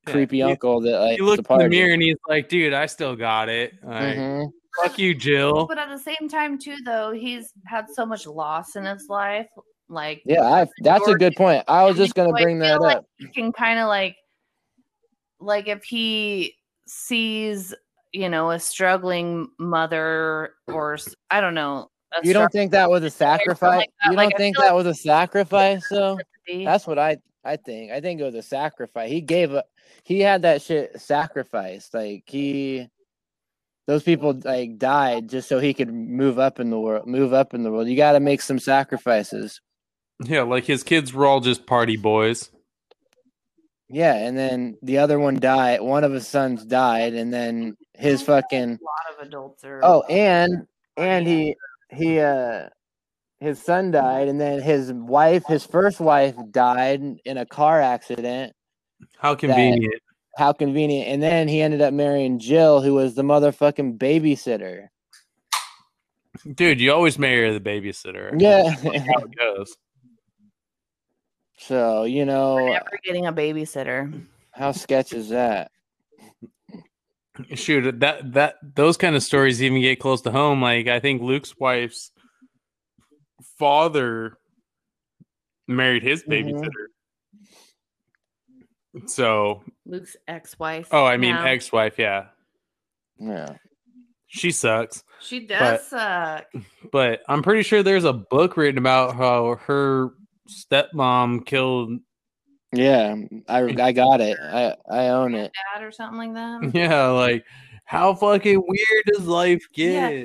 Creepy yeah, uncle that like he looked in the mirror and he's like, dude, I still got it. Like, mm-hmm. Fuck you, Jill. But at the same time, too, though, he's had so much loss in his life. Like, yeah, I, that's George, a good point. I was just gonna so bring that like up. He can kind of like, like if he sees, you know, a struggling mother or I don't know. You don't think that was a sacrifice? Like you don't like, think that like was a sacrifice? So that's what I. I think. I think it was a sacrifice. He gave up. He had that shit sacrificed. Like he, those people like died just so he could move up in the world. Move up in the world. You got to make some sacrifices. Yeah, like his kids were all just party boys. Yeah, and then the other one died. One of his sons died, and then his fucking. A lot of adults are. Oh, and and he he uh. His son died, and then his wife, his first wife, died in a car accident. How convenient. That, how convenient. And then he ended up marrying Jill, who was the motherfucking babysitter. Dude, you always marry the babysitter. Yeah. That's how it goes. So, you know. We're never getting a babysitter. How sketch is that? Shoot, that that those kind of stories even get close to home. Like, I think Luke's wife's father married his babysitter. Mm-hmm. So Luke's ex-wife. Oh, I mean now. ex-wife, yeah. Yeah. She sucks. She does but, suck. But I'm pretty sure there's a book written about how her stepmom killed. Yeah, I I got it. I, I own it. Dad or something like that. Yeah, like how fucking weird does life get? Yeah.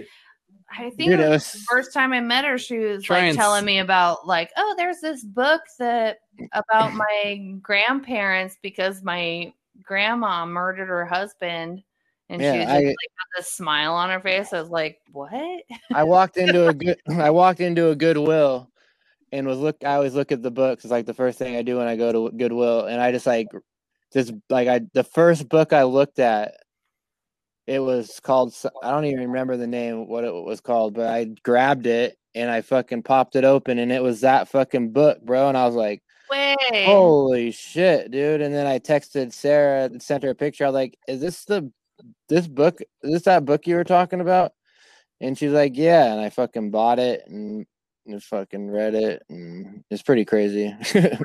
I think it was the first time I met her, she was like telling s- me about like, oh, there's this book that about my grandparents because my grandma murdered her husband, and yeah, she was just, I, like had this smile on her face. I was like, what? I walked into a good, I walked into a Goodwill, and was look. I always look at the books. It's like the first thing I do when I go to Goodwill, and I just like, just like I the first book I looked at. It was called, I don't even remember the name, what it was called, but I grabbed it and I fucking popped it open and it was that fucking book, bro. And I was like, wait, holy shit, dude. And then I texted Sarah and sent her a picture. I was like, is this the this book, this that book you were talking about? And she's like, yeah. And I fucking bought it and fucking read it. And it's pretty crazy. Really?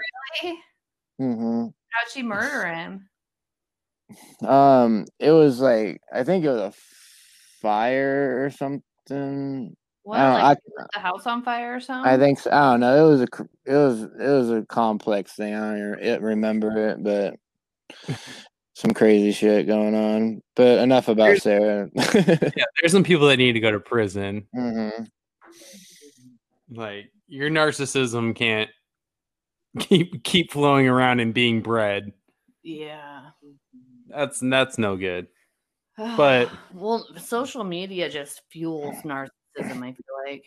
Mm-hmm. How'd she murder him? Um, it was like, I think it was a fire or something. What? I don't, like I, the house on fire or something? I think so. I don't know. It was a, it was, it was a complex thing. I don't remember it, but some crazy shit going on. But enough about there's, Sarah. Yeah, there's some people that need to go to prison. Mm-hmm. Like your narcissism can't keep keep flowing around and being bred. Yeah. That's that's no good. But well, social media just fuels narcissism. I feel like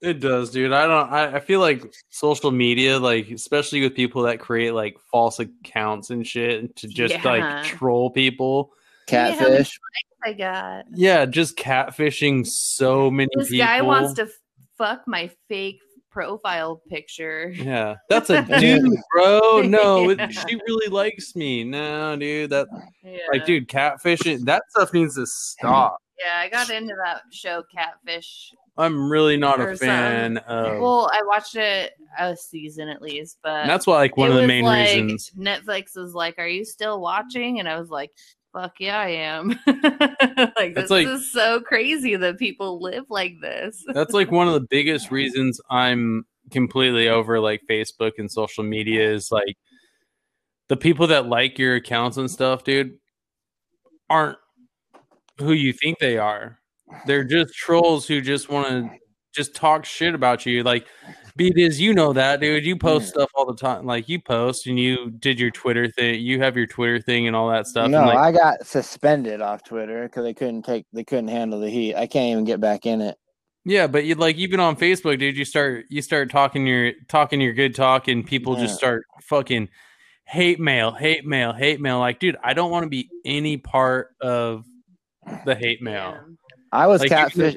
it does, dude. I don't. I, I feel like social media, like especially with people that create like false accounts and shit to just yeah. like troll people, catfish. Yeah, I got yeah, just catfishing so many this people. This guy wants to fuck my fake profile picture. Yeah, that's a dude, bro. No, yeah. it, she really likes me. No, dude, that yeah. like, dude, catfishing. That stuff needs to stop. Yeah, I got into that show, Catfish. I'm really not a fan something. of... Well, I watched it a season at least, but... And that's why, like, one of the main like, reasons. Netflix was like, are you still watching? And I was like, fuck yeah, I am. Like, that's this like, is so crazy that people live like this. That's, like, one of the biggest reasons I'm completely over, like, Facebook and social media is, like, the people that like your accounts and stuff, dude, aren't who you think they are. They're just trolls who just want to just talk shit about you. Like B-Diz, you know that, dude. You post stuff all the time. Like you post and you did your Twitter thing. You have your Twitter thing and all that stuff. No, and like, I got suspended off Twitter because they couldn't take they couldn't handle the heat. I can't even get back in it. Yeah, but you like even on Facebook, dude, you start you start talking your talking your good talk and people yeah. just start fucking hate mail, hate mail, hate mail. Like, dude, I don't want to be any part of the hate mail. Yeah. I was like, catfish.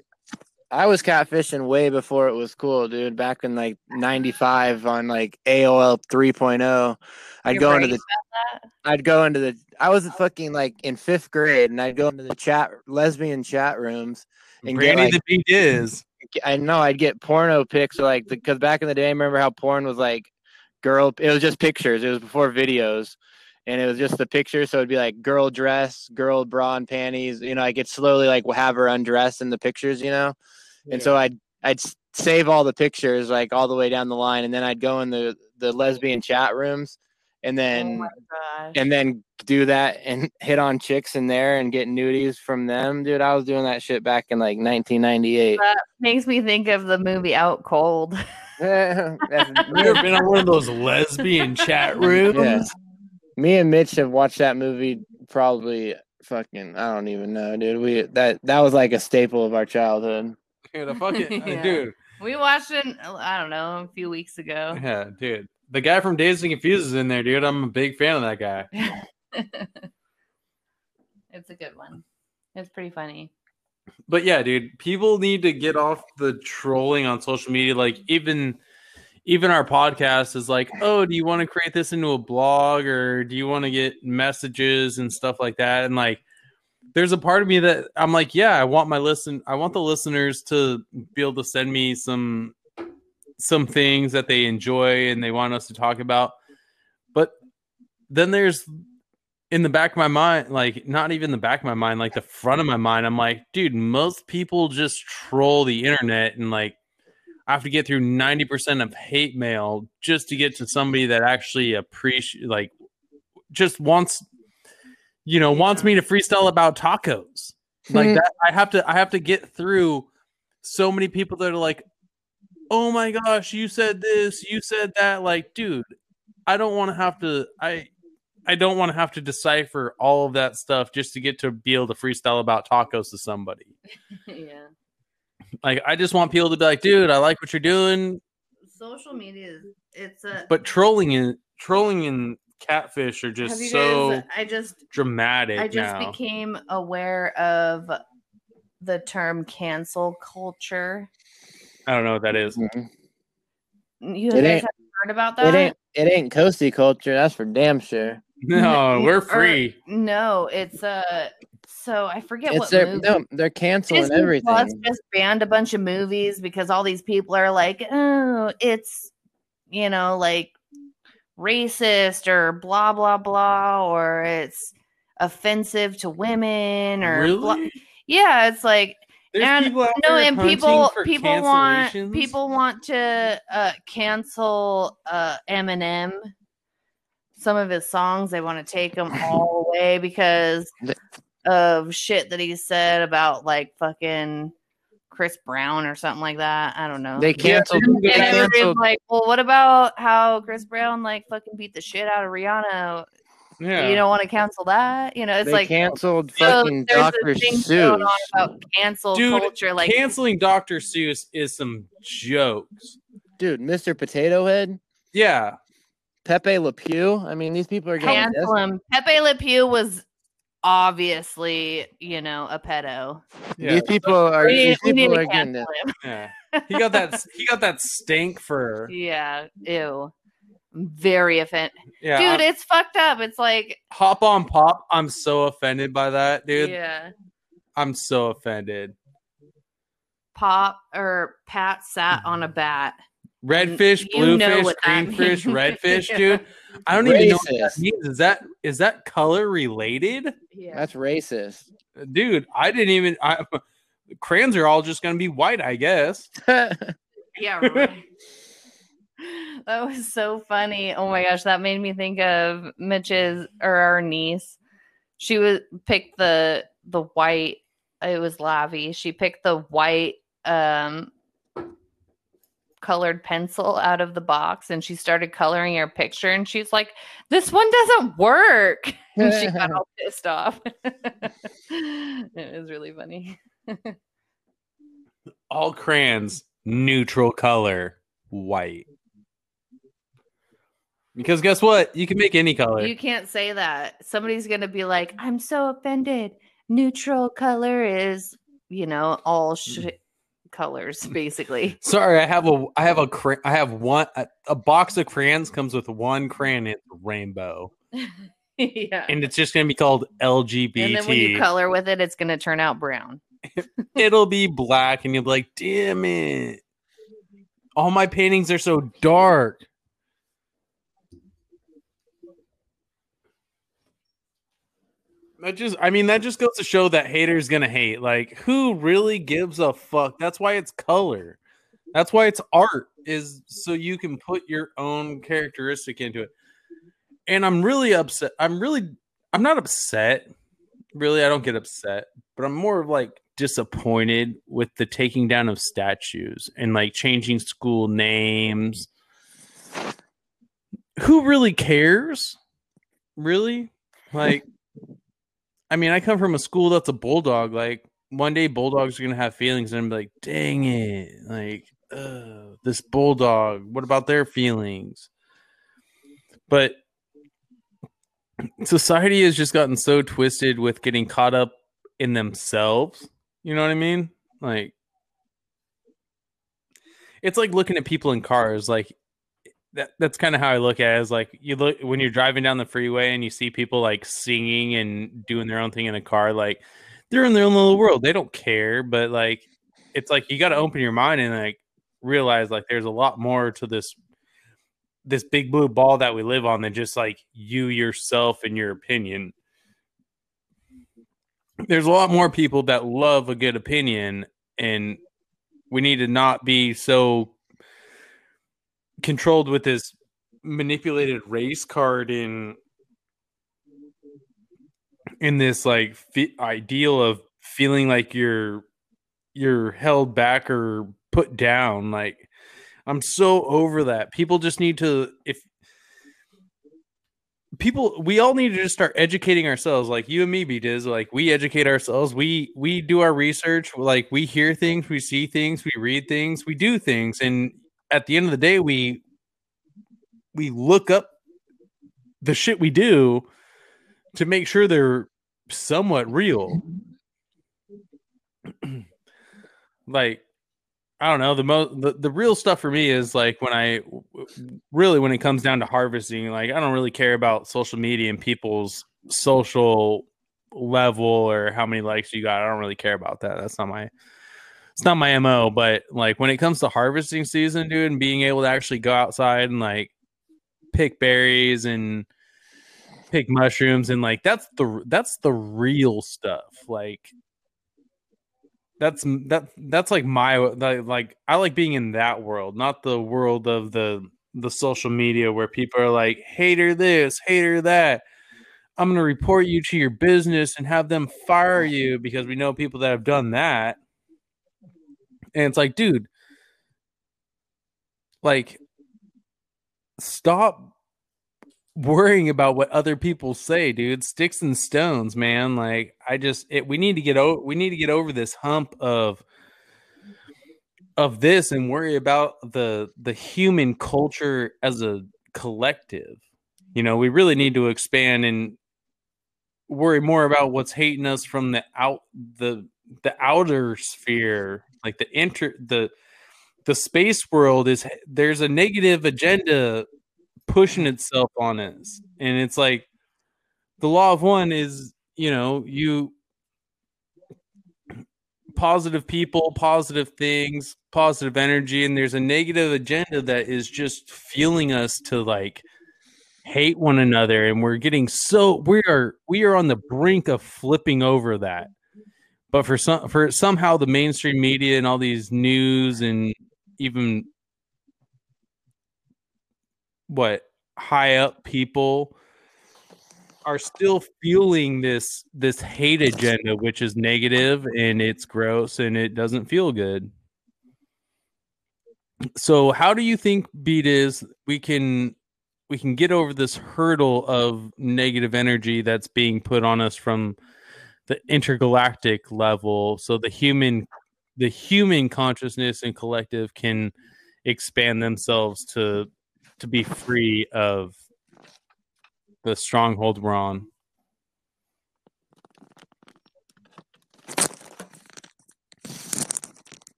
I was catfishing way before it was cool, dude. Back in like ninety-five on like A O L three point oh, I'd You're go into the. I'd go into the. I was fucking like in fifth grade, and I'd go into the chat lesbian chat rooms and Brandy get like, the B-Diz. I know I'd get porno pics like because back in the day, I remember how porn was like girl. It was just pictures. It was before videos. And it was just the picture, so it'd be like girl dress, girl bra and panties. You know, I could slowly like have her undress in the pictures, you know. Yeah. And so I'd I'd save all the pictures like all the way down the line, and then I'd go in the, the lesbian chat rooms, and then oh my gosh. and then do that and hit on chicks in there and get nudies from them, dude. I was doing that shit back in like nineteen ninety-eight. That makes me think of the movie Out Cold. Yeah, that's, you ever been on one of those lesbian chat rooms? Yeah. Me and Mitch have watched that movie probably fucking, I don't even know, dude. We that that was like a staple of our childhood. Dude, I fucking, yeah. dude. We watched it, I don't know, a few weeks ago. Yeah, dude. The guy from Dazed and Confused is in there, dude. I'm a big fan of that guy. It's a good one. It's pretty funny. But yeah, dude, people need to get off the trolling on social media. Like even... Even our podcast is like, oh, do you want to create this into a blog or do you want to get messages and stuff like that? And like, there's a part of me that I'm like, yeah, I want my listen. I want the listeners to be able to send me some, some things that they enjoy and they want us to talk about. But then there's in the back of my mind, like not even the back of my mind, like the front of my mind. I'm like, dude, most people just troll the internet and like, I have to get through ninety percent of hate mail just to get to somebody that actually appreciate, like just wants, you know, wants me to freestyle about tacos. Like that, I have to, I have to get through so many people that are like, oh my gosh, you said this, you said that. Like, dude, I don't want to have to, I, I don't want to have to decipher all of that stuff just to get to be able to freestyle about tacos to somebody. Yeah. Like, I just want people to be like, dude, I like what you're doing. Social media, it's a... But trolling and, trolling and catfish are just so guys, I just, dramatic I just now. became aware of the term cancel culture. I don't know what that is. Mm-hmm. You guys haven't heard about that? It ain't, it ain't Coasty culture. That's for damn sure. No, we're free. Or, no, it's a... So I forget it's what their, movie. No, they're canceling Disney everything. Plus just banned a bunch of movies because all these people are like, oh, it's, you know, like racist or blah, blah, blah, or it's offensive to women or really? blah. Yeah, it's like, There's and people out no, there and people people want people want to uh, cancel uh, Eminem. Some of his songs, they want to take them all away because of shit that he said about like fucking Chris Brown or something like that. I don't know. They canceled. And they canceled. Everybody's like, well, what about how Chris Brown like fucking beat the shit out of Rihanna? Yeah. You don't want to cancel that, you know. It's they like canceled so fucking Doctor Seuss. About cancel Dude, culture, like canceling Doctor Seuss is some jokes. Dude, Mister Potato Head. Yeah, Pepe Le Pew. I mean, these people are getting cancel him. Pepe Le Pew was obviously, you know, a pedo. Yeah. These people are. We, these we people are getting this. Yeah. He got that. He got that stink for. Yeah. Ew. Very offended, yeah, dude. I'm, it's fucked up. It's like Hop on Pop. I'm so offended by that, dude. Yeah, I'm so offended. Pop or Pat sat on a bat. Redfish, bluefish, greenfish, redfish, dude. I don't racist. even know what that means. Is that is that color related? Yeah, that's racist, dude. I didn't even. I, crayons are all just gonna be white, I guess. Yeah. Right. That was so funny. Oh my gosh, that made me think of Mitch's or our niece. She was picked the the white. It was Lavi. She picked the white um, colored pencil out of the box, and she started coloring her picture. And she's like, "This one doesn't work." And she got all pissed off. It was really funny. All crayons, neutral color, white. Because guess what? You can make any color. You can't say that. Somebody's going to be like, I'm so offended. Neutral color is, you know, all shit colors, basically. Sorry, I have a, I have a, cray- I have one, a, a box of crayons comes with one crayon in the rainbow. Yeah. And it's just going to be called L G B T. And then when you color with it, it's going to turn out brown. It'll be black and you'll be like, damn it. All my paintings are so dark. That just, I mean, that just goes to show that haters gonna hate. Like, who really gives a fuck? That's why it's color. That's why it's art, is so you can put your own characteristic into it. And I'm really upset. I'm really, I'm not upset. Really, I don't get upset, but I'm more of like disappointed with the taking down of statues and like changing school names. Who really cares? Really? Like, I mean, I come from a school that's a bulldog. Like, one day bulldogs are going to have feelings, and I'm like, dang it. Like, ugh, this bulldog, what about their feelings? But society has just gotten so twisted with getting caught up in themselves. You know what I mean? Like, it's like looking at people in cars. Like, That that's kind of how I look at it. Is like you look when you're driving down the freeway and you see people like singing and doing their own thing in a car, like they're in their own little world. They don't care, but like it's like you got to open your mind and like realize like there's a lot more to this this big blue ball that we live on than just like you yourself and your opinion. There's a lot more people that love a good opinion, and we need to not be so controlled with this manipulated race card in in this like f- ideal of feeling like you're you're held back or put down. Like, I'm so over that. People just need to if people we all need to just start educating ourselves, like you and me, B-Diz. Like, we educate ourselves, we we do our research, like we hear things, we see things, we read things, we do things, and at the end of the day, we we look up the shit we do to make sure they're somewhat real. Like, I don't know, the most the, the real stuff for me is like when I really when it comes down to harvesting, like I don't really care about social media and people's social level or how many likes you got. I don't really care about that. That's not my, it's not my M O. But like when it comes to harvesting season, dude, and being able to actually go outside and like pick berries and pick mushrooms and like that's the that's the real stuff. Like that's that that's like my like I like being in that world, not the world of the the social media where people are like hater this, hater that. I'm going to report you to your business and have them fire you because we know people that have done that. And it's like, dude, like stop worrying about what other people say, dude. Sticks and stones, man. Like I just, it, we need to get over, we need to get over this hump of, of this and worry about the, the human culture as a collective. You know, we really need to expand and worry more about what's hating us from the out, the, the outer sphere, like the inter, the, the space world is there's a negative agenda pushing itself on us. And it's like the law of one is, you know, you positive people, positive things, positive energy. And there's a negative agenda that is just fueling us to like hate one another. And we're getting so we are, we are on the brink of flipping over that. But for some, for somehow the mainstream media and all these news and even what high up people are still fueling this this hate agenda, which is negative and it's gross and it doesn't feel good. So how do you think B-Diz we can we can get over this hurdle of negative energy that's being put on us from the intergalactic level so the human the human consciousness and collective can expand themselves to to be free of the stronghold we're on?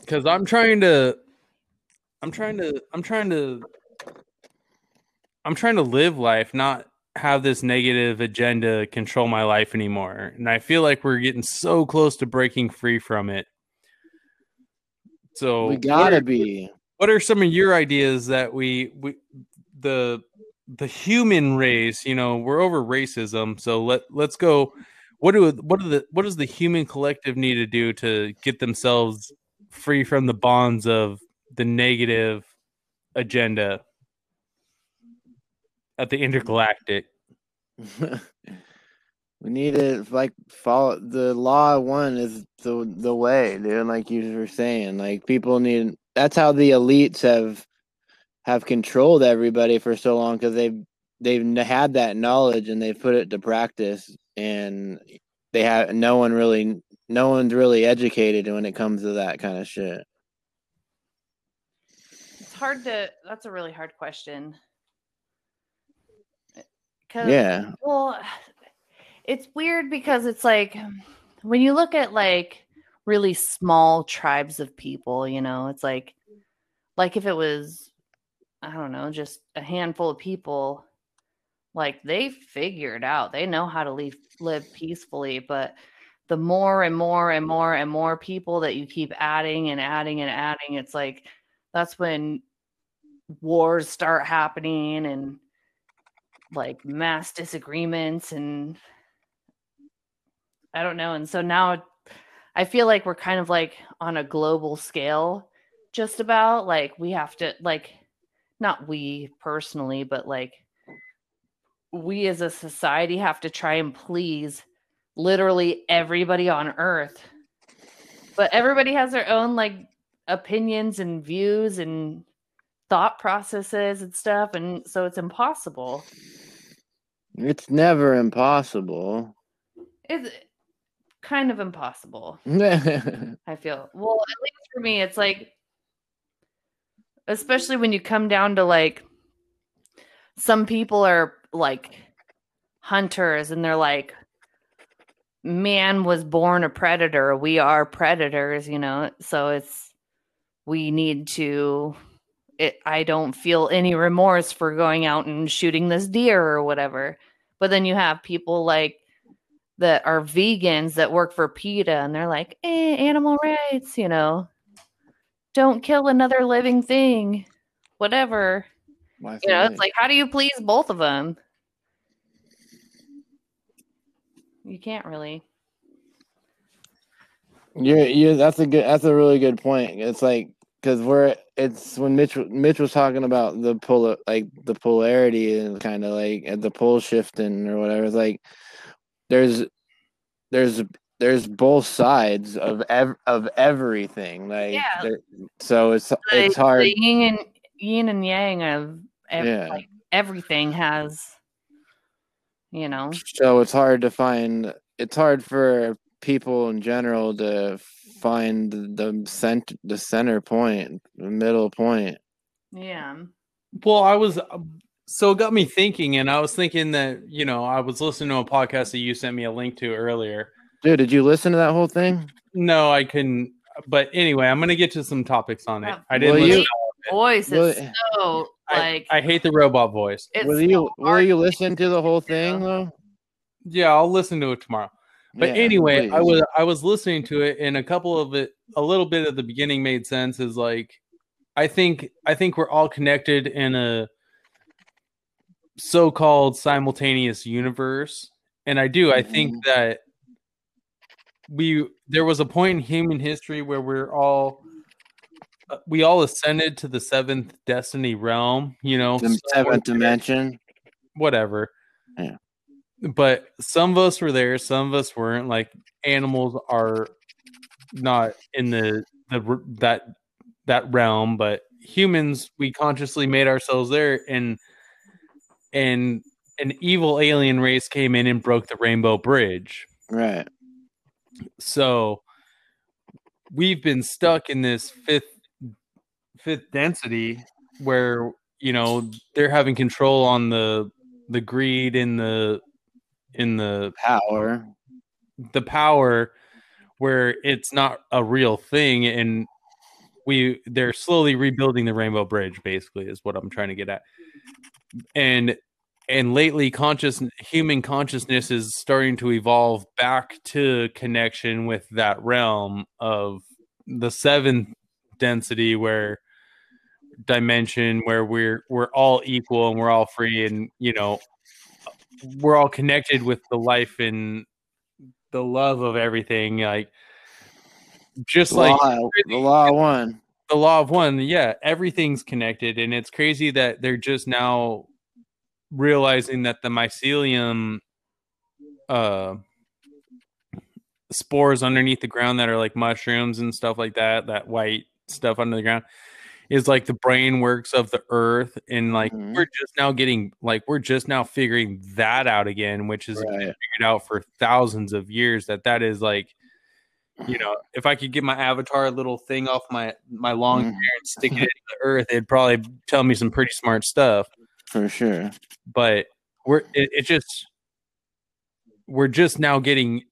Because I'm trying to, I'm trying to, I'm trying to, I'm trying to live life, not have this negative agenda control my life anymore. And I feel like we're getting so close to breaking free from it. So we gotta be. What are some of your ideas that we, we the the human race, you know, we're over racism. So let let's go. What do what do the what does the human collective need to do to get themselves free from the bonds of the negative agenda at the intergalactic? We need to like follow the law of one is the the way, dude. Like you were saying, like people need. That's how the elites have have controlled everybody for so long because they've they've had that knowledge and they've put it to practice, and they have no one really no one's really educated when it comes to that kind of shit. It's hard to. That's a really hard question. Cause, yeah. Well, it's weird because it's like when you look at like really small tribes of people, you know, it's like, like if it was, I don't know, just a handful of people, like they figured out, they know how to leave, live peacefully, but the more and more and more and more people that you keep adding and adding and adding, it's like, that's when wars start happening and like mass disagreements and I don't know. And so now I feel like we're kind of like on a global scale, just about like we have to like, not we personally, but like we as a society have to try and please literally everybody on earth, but everybody has their own like opinions and views and thought processes and stuff. And so it's impossible. It's never impossible. It's kind of impossible. I feel, well, at least for me, it's like, especially when you come down to like, some people are like hunters and they're like, man was born a predator. We are predators, you know? So it's, we need to, it, I don't feel any remorse for going out and shooting this deer or whatever. But then you have people like, that are vegans that work for PETA, and they're like, eh, animal rights, you know, don't kill another living thing, whatever. Why you know, it's like, how do you please both of them? You can't really. Yeah, yeah, that's a good, that's a really good point. It's like, because we're, it's when Mitch, Mitch was talking about the polar, like the polarity and kind of like at the pole shifting or whatever. It's like there's, there's, there's both sides of ev- of everything. Like, yeah. there, so it's the, it's hard. The yin and yin and yang of every, yeah. like, everything has, you know. So it's hard to find. It's hard for people in general to find the center, the center point, the middle point. Yeah. Well, I was, so it got me thinking, and I was thinking that, you know, I was listening to a podcast that you sent me a link to earlier. Dude, did you listen to that whole thing? No, I couldn't. But anyway, I'm going to get to some topics on it. I didn't. Well, listen you, to all of it. Voice is well, so like. I, I hate the robot voice. Will you, will you listen to the whole thing though? Yeah, I'll listen to it tomorrow. But yeah, anyway, please. I was I was listening to it, and a couple of it, a little bit at the beginning made sense. Is like, I think I think we're all connected in a so-called simultaneous universe, and I do. I think that we there was a point in human history where we're all we all ascended to the seventh destiny realm, you know, the seventh dimension, whatever. Yeah. But some of us were there, some of us weren't. Like animals are not in the, the that that realm, but humans, we consciously made ourselves there, and and an evil alien race came in and broke the Rainbow Bridge. Right. So we've been stuck in this fifth fifth density where, you know, they're having control on the the greed and the in the power the power where it's not a real thing, and we they're slowly rebuilding the Rainbow Bridge, basically, is what I'm trying to get at. And and lately conscious human consciousness is starting to evolve back to connection with that realm of the seventh density where dimension where we're we're all equal and we're all free, and you know, we're all connected with the life and the love of everything, like just the like law, the law of one, the law of one. Yeah, everything's connected, and it's crazy that they're just now realizing that the mycelium uh, spores underneath the ground that are like mushrooms and stuff like that, that white stuff under the ground, is like the brain works of the earth, and like mm-hmm. we're just now getting like we're just now figuring that out again, which is right. figured out for thousands of years. That that is like, you know, if I could get my avatar a little thing off my my long mm-hmm. hair and stick it into the earth, it'd probably tell me some pretty smart stuff for sure. But we're it, it just we're just now getting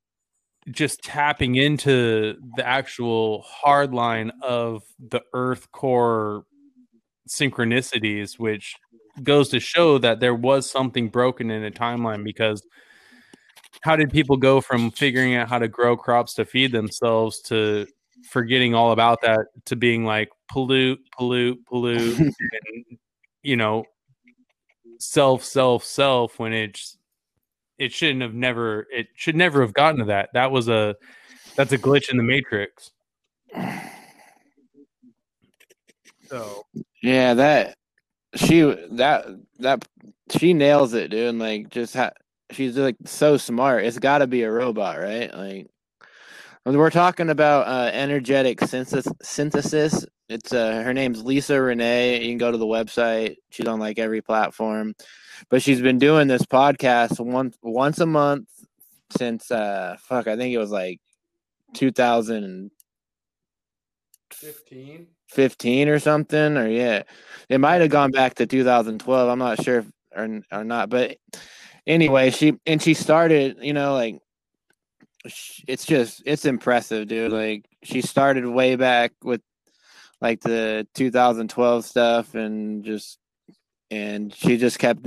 just tapping into the actual hard line of the earth core synchronicities, which goes to show that there was something broken in a timeline, because how did people go from figuring out how to grow crops to feed themselves to forgetting all about that to being like pollute, pollute, pollute, and, you know, self, self, self, when it's, It shouldn't have never. It should never have gotten to that. That was a. That's a glitch in the matrix. So yeah, that she that that she nails it, dude. And like, just ha- she's like so smart. It's got to be a robot, right? Like, we're talking about uh, energetic synthesis. Synthesis. It's uh, her name's Lisa Renee. You can go to the website. She's on like every platform, but she's been doing this podcast once once a month since uh fuck, I think it was like two thousand fifteen or something, or yeah, it might have gone back to two thousand twelve. I'm not sure if, or or not, but anyway, she and she started, you know, like it's just it's impressive, dude. Like she started way back with like the two thousand twelve stuff, and just and she just kept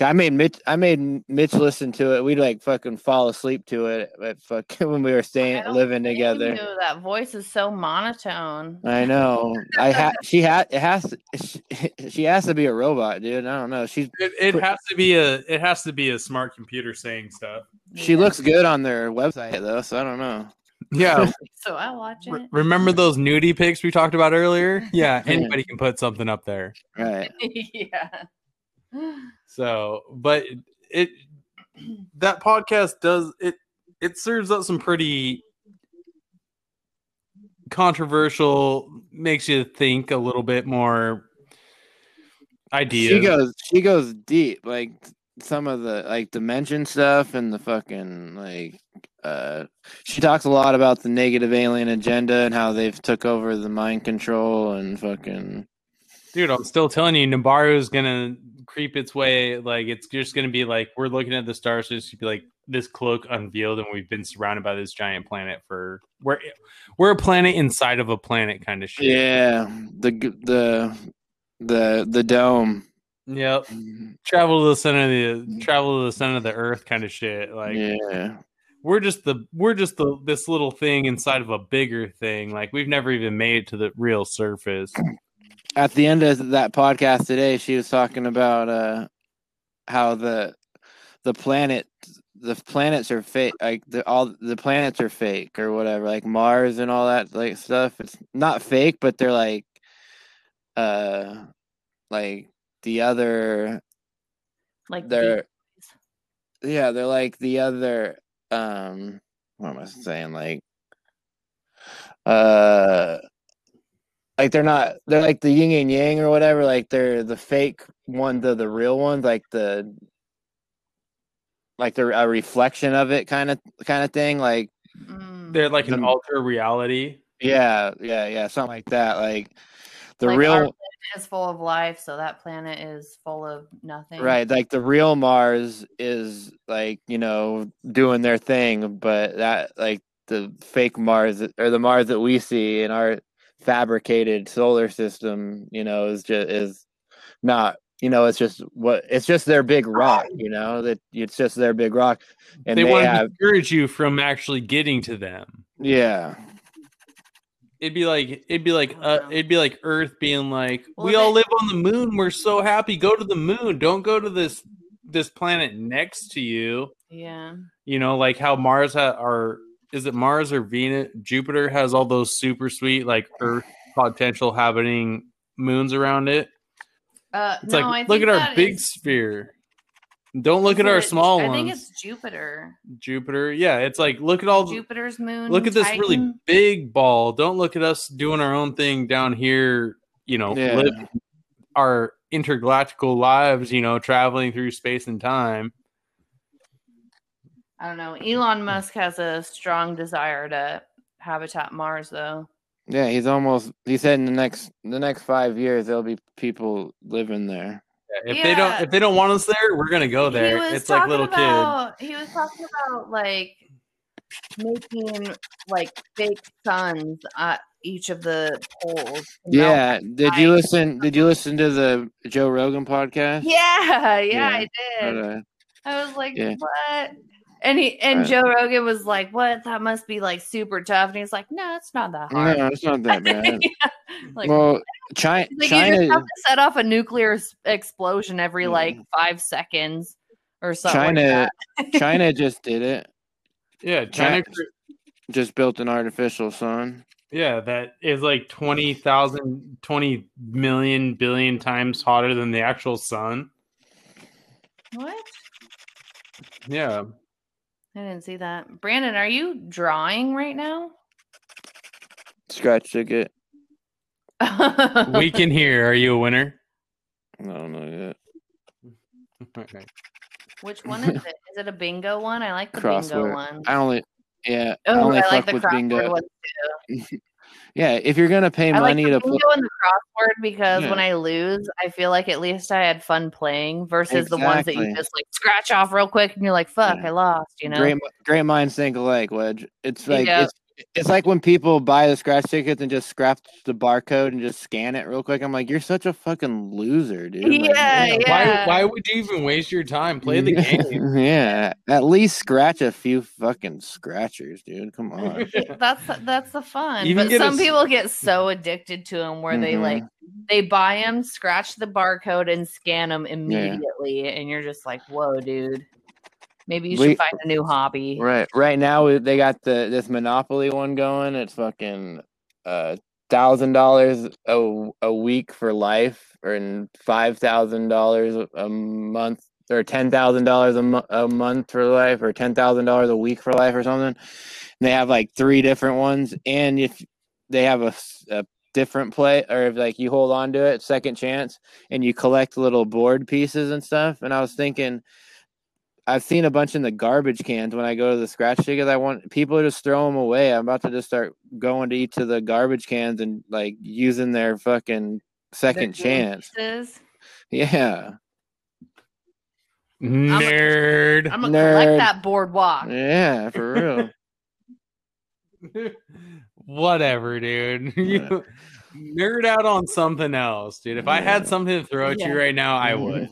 I made Mitch. I made Mitch listen to it. We'd like fucking fall asleep to it. But fuck, when we were staying living together, you, that voice is so monotone. I know. I ha- She had. It has. To, she, she has to be a robot, dude. I don't know. She's. It, it has to be a. It has to be a smart computer saying stuff. She yeah. looks good on their website though, so I don't know. Yeah. So I watch it. Remember those nudie pics we talked about earlier? Yeah. Anybody can put something up there. Right. Yeah. So, but it that podcast does it it serves up some pretty controversial, makes you think a little bit more ideas. She goes she goes deep, like some of the like dimension stuff and the fucking like uh she talks a lot about the negative alien agenda and how they've took over the mind control and fucking dude, I'm still telling you, Nibaru is gonna creep its way. Like it's just gonna be like we're looking at the stars, so it's gonna be like this cloak unveiled, and we've been surrounded by this giant planet for we're we're a planet inside of a planet kind of shit. Yeah, the the the the dome. Yep, travel to the center of the travel to the center of the Earth kind of shit. Like yeah, we're just the we're just the this little thing inside of a bigger thing. Like we've never even made it to the real surface. At the end of that podcast today, she was talking about uh, how the the planet the planets are fake, like the, all the planets are fake or whatever, like Mars and all that like stuff. It's not fake, but they're like, uh, like the other, like they're these. yeah, they're like the other. Um, what am I saying? Like, uh. Like they're not, they're like the yin and yang or whatever. Like they're the fake ones, the the real ones. Like the, like they're a reflection of it, kind of kind of thing. Like they're like the, an alter reality. Yeah, yeah, yeah, something like that. Like the like real our planet is full of life, so that planet is full of nothing. Right, like the real Mars is like you know doing their thing, but that like the fake Mars or the Mars that we see in our fabricated solar system, you know, is just is not, you know, it's just what it's just their big rock, you know, that it's just their big rock, and they, they want have, to discourage you from actually getting to them. Yeah, it'd be like it'd be like uh, it'd be like Earth being like, well, we they, all live on the moon, we're so happy. Go to the moon, don't go to this this planet next to you. Yeah, you know, like how Mars ha- are. Is it Mars or Venus? Jupiter has all those super sweet, like Earth potential habiting moons around it. Uh, it's no, like, I look think at our big is, sphere. Don't look at our small I ones. I think it's Jupiter. Jupiter, yeah. It's like look at all Jupiter's moon. Look at this Titan. Really big ball. Don't look at us doing our own thing down here. You know, yeah. Live our intergalactical lives. You know, traveling through space and time. I don't know. Elon Musk has a strong desire to habitat Mars, though. Yeah, he's almost. He said in the next the next five years there'll be people living there. Yeah, if yeah. they don't, if they don't want us there, we're gonna go there. It's like little about, kids. He was talking about like making like fake suns at each of the poles. Yeah. Did you listen? Did you listen to the Joe Rogan podcast? Yeah, yeah, yeah. I did. But, uh, I was like, yeah. what? And he and right. Joe Rogan was like, "What? That must be like super tough." And he's like, "No, it's not that hard. No, it's not that bad." yeah. Like, well, China, like China you just have to set off a nuclear explosion every like five seconds or something. China, like that. China just did it. Yeah, China, China just built an artificial sun. Yeah, that is like twenty thousand, twenty million billion times hotter than the actual sun. What? Yeah. I didn't see that. Brandon, are you drawing right now? Scratch ticket. We can hear. Are you a winner? I don't know yet. Okay. Which one is it? Is it a bingo one? I like the crossword. Bingo one. I only, yeah. Oh, I, only I like the crossword bingo. One too. Yeah, if you're gonna pay I money like the to bingo play. And the crossword because yeah. when I lose, I feel like at least I had fun playing versus exactly. the ones that you just like scratch off real quick and you're like, "Fuck, yeah. I lost." You know, great, great minds think alike, Wedge. It's like yeah. it's It's like when people buy the scratch tickets and just scratch the barcode and just scan it real quick. I'm like, you're such a fucking loser, dude. Yeah, like, yeah. Why, why would you even waste your time? Play the game. Yeah. At least scratch a few fucking scratchers, dude. Come on. That's that's the fun. But some a... people get so addicted to them where mm-hmm. they like they buy them, scratch the barcode, and scan them immediately, yeah. and you're just like, whoa, dude. Maybe you should we, find a new hobby. Right, right now they got the this Monopoly one going. It's fucking uh thousand dollars a a week for life, or five thousand dollars a month, or ten thousand dollars a month for life, or ten thousand dollars a week for life, or something. And they have like three different ones, and if they have a, a different play, or if like you hold on to it, second chance, and you collect little board pieces and stuff. And I was thinking. I've seen a bunch in the garbage cans when I go to the scratch tickets. I want people to just throw them away. I'm about to just start going to each of the garbage cans and like using their fucking second the chance. Pieces. Yeah. Nerd. I'm going to collect that boardwalk. Yeah, for real. Whatever, dude. You nerd out on something else, dude. If I had something to throw at yeah. you right now, I would.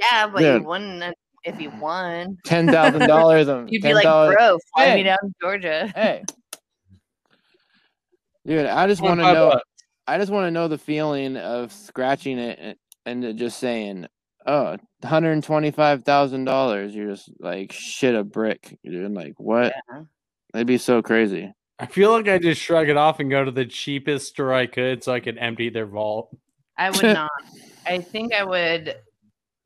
Yeah, but dude. You wouldn't. If you won ten thousand dollars, you'd ten dollars. Be like, "Bro, fly hey. me down to Georgia." Hey, dude, I just want to know. Bucks. I just want to know the feeling of scratching it and, and just saying, "Oh, one hundred twenty-five thousand dollars." You're just like shit a brick, dude. Like what? Yeah. That'd be so crazy. I feel like I just shrug it off and go to the cheapest store I could, so I could empty their vault. I would not. I think I would.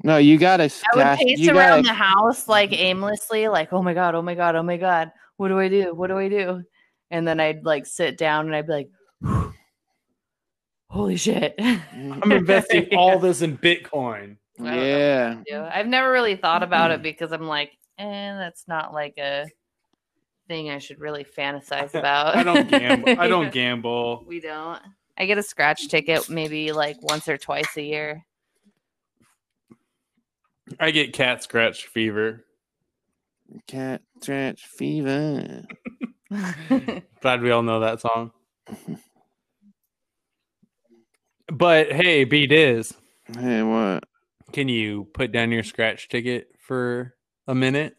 No, you gotta. I would pace you around gotta, the house like aimlessly, like oh my god, oh my god, oh my god, what do I do? What do I do? And then I'd like sit down and I'd be like, holy shit! I'm investing yeah. all this in Bitcoin. Yeah, I've never really thought about it because I'm like, eh, that's not like a thing I should really fantasize about. I don't gamble. I don't gamble. We don't. I get a scratch ticket maybe like once or twice a year. I get cat scratch fever. Cat scratch fever. Glad we all know that song. But hey, B-Diz. Hey, what? Can you put down your scratch ticket for a minute?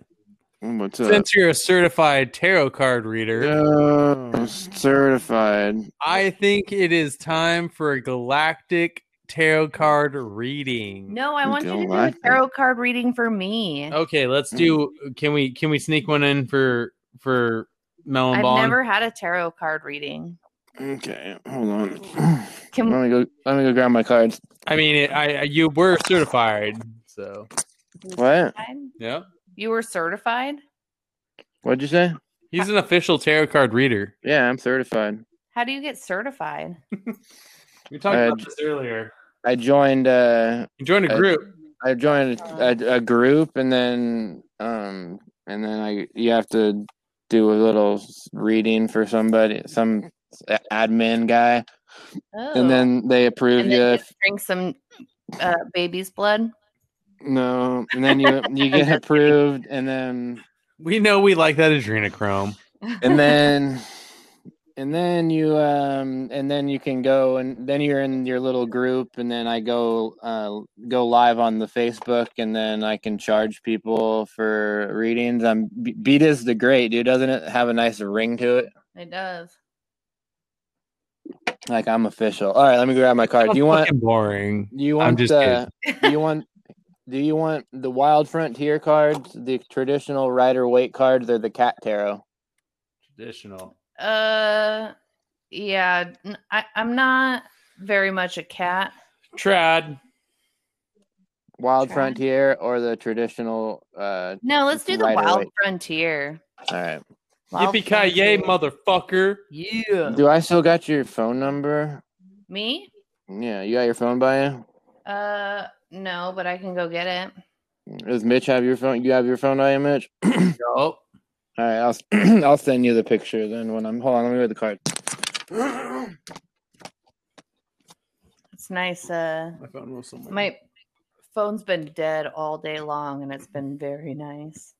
What's Since up? Since you're a certified tarot card reader. Oh, certified. I think it is time for a galactic tarot card reading. No, I want you to do a tarot card reading for me. Okay, let's do. Can we can we sneak one in for for Melon Ballin? I've never had a tarot card reading. Okay, hold on. Can we, let me go. Let me go grab my cards. I mean, it, I you were certified, so what? Yeah, you were certified. What'd you say? He's an official tarot card reader. Yeah, I'm certified. How do you get certified? We talked uh, about this earlier. I joined uh you joined a group. I, I joined a, a, a group and then um and then I you have to do a little reading for somebody, some admin guy. Oh. And then they approve and then you. you drink some uh, baby's blood. No, and then you you get approved and then we know we like that adrenochrome. And then And then you, um, and then you can go, and then you're in your little group, and then I go, uh, go live on the Facebook, and then I can charge people for readings. I'm B-Diz the Great, dude. Doesn't it have a nice ring to it? It does. Like I'm official. All right, let me grab my card. Do you want boring? Do you want? I'm just uh, do you want? Do you want the Wild Frontier cards, the traditional Rider Waite cards, or the Cat Tarot? Traditional. Uh, yeah, I, I'm not very much a cat. Trad. Wild Trad. Frontier or the traditional. Uh, no, let's do the Wild Waite. Frontier. All right. Yippee-ki-yay, motherfucker. Yeah. Do I still got your phone number? Me? Yeah, you got your phone by you? Uh, no, but I can go get it. Does Mitch have your phone? You have your phone by you, Mitch? Nope. All right, I'll I'll send you the picture then when I'm hold on. Let me read the card. It's nice. Uh, my phone my phone's been dead all day long, and it's been very nice.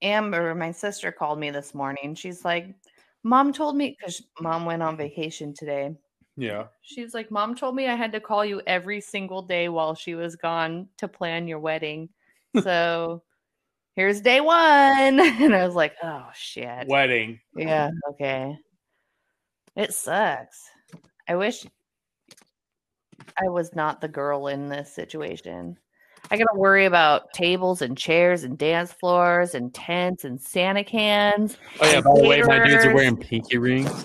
Amber, my sister, called me this morning. She's like, Mom told me, because Mom went on vacation today. Yeah. She's like, Mom told me I had to call you every single day while she was gone to plan your wedding. So here's day one. And I was like, oh, shit. Wedding. Yeah. Okay. It sucks. I wish I was not the girl in this situation. I got to worry about tables and chairs and dance floors and tents and Santa cans. Oh, yeah. By the way, my dudes are wearing pinky rings.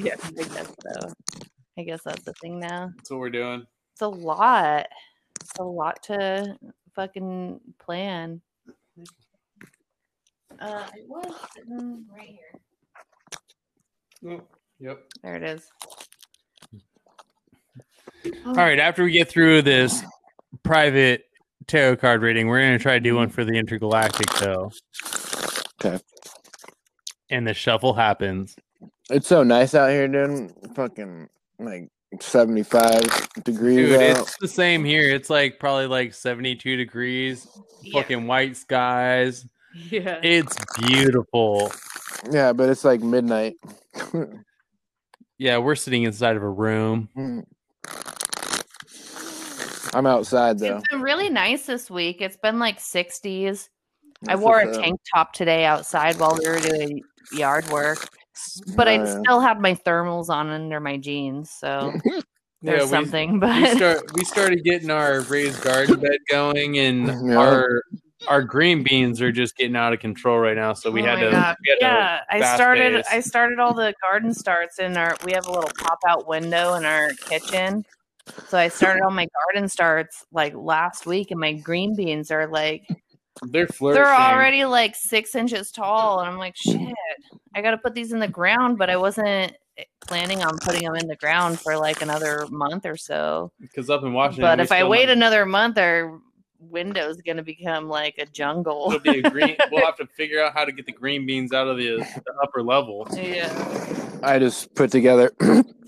Yeah, I guess so. I guess that's the thing now. That's what we're doing. It's a lot. It's a lot to fucking plan. Uh, it was sitting right here. Oh, yep. There it is. Oh. All right. After we get through this private tarot card reading, we're going to try to do one for the intergalactic, though. Okay. And the shuffle happens. It's so nice out here, dude. Fucking like seventy-five degrees. Dude, out. It's the same here. It's like probably like seventy-two degrees. Yeah. Fucking white skies. Yeah. It's beautiful. Yeah, but it's like midnight. Yeah, we're sitting inside of a room. Mm. I'm outside, though. It's been really nice this week. It's been like sixties. That's I wore a tank top today outside while we were doing yard work. But oh, I yeah. still had my thermals on under my jeans. So there's yeah, something. We, but we, start, we started getting our raised garden bed going. And yeah. our our green beans are just getting out of control right now. So we oh had to. We had yeah, to I started pace. I started all the garden starts in our. We have a little pop-out window in our kitchen. So I started on my garden starts like last week, and my green beans are like they're flourishing. They're already like six inches tall, and I'm like, shit, I got to put these in the ground, but I wasn't planning on putting them in the ground for like another month or so. Because up in Washington, but if I wait like- another month, our window's going to become like a jungle. It'll be a green- we'll have to figure out how to get the green beans out of the, the upper level. Yeah, I just put together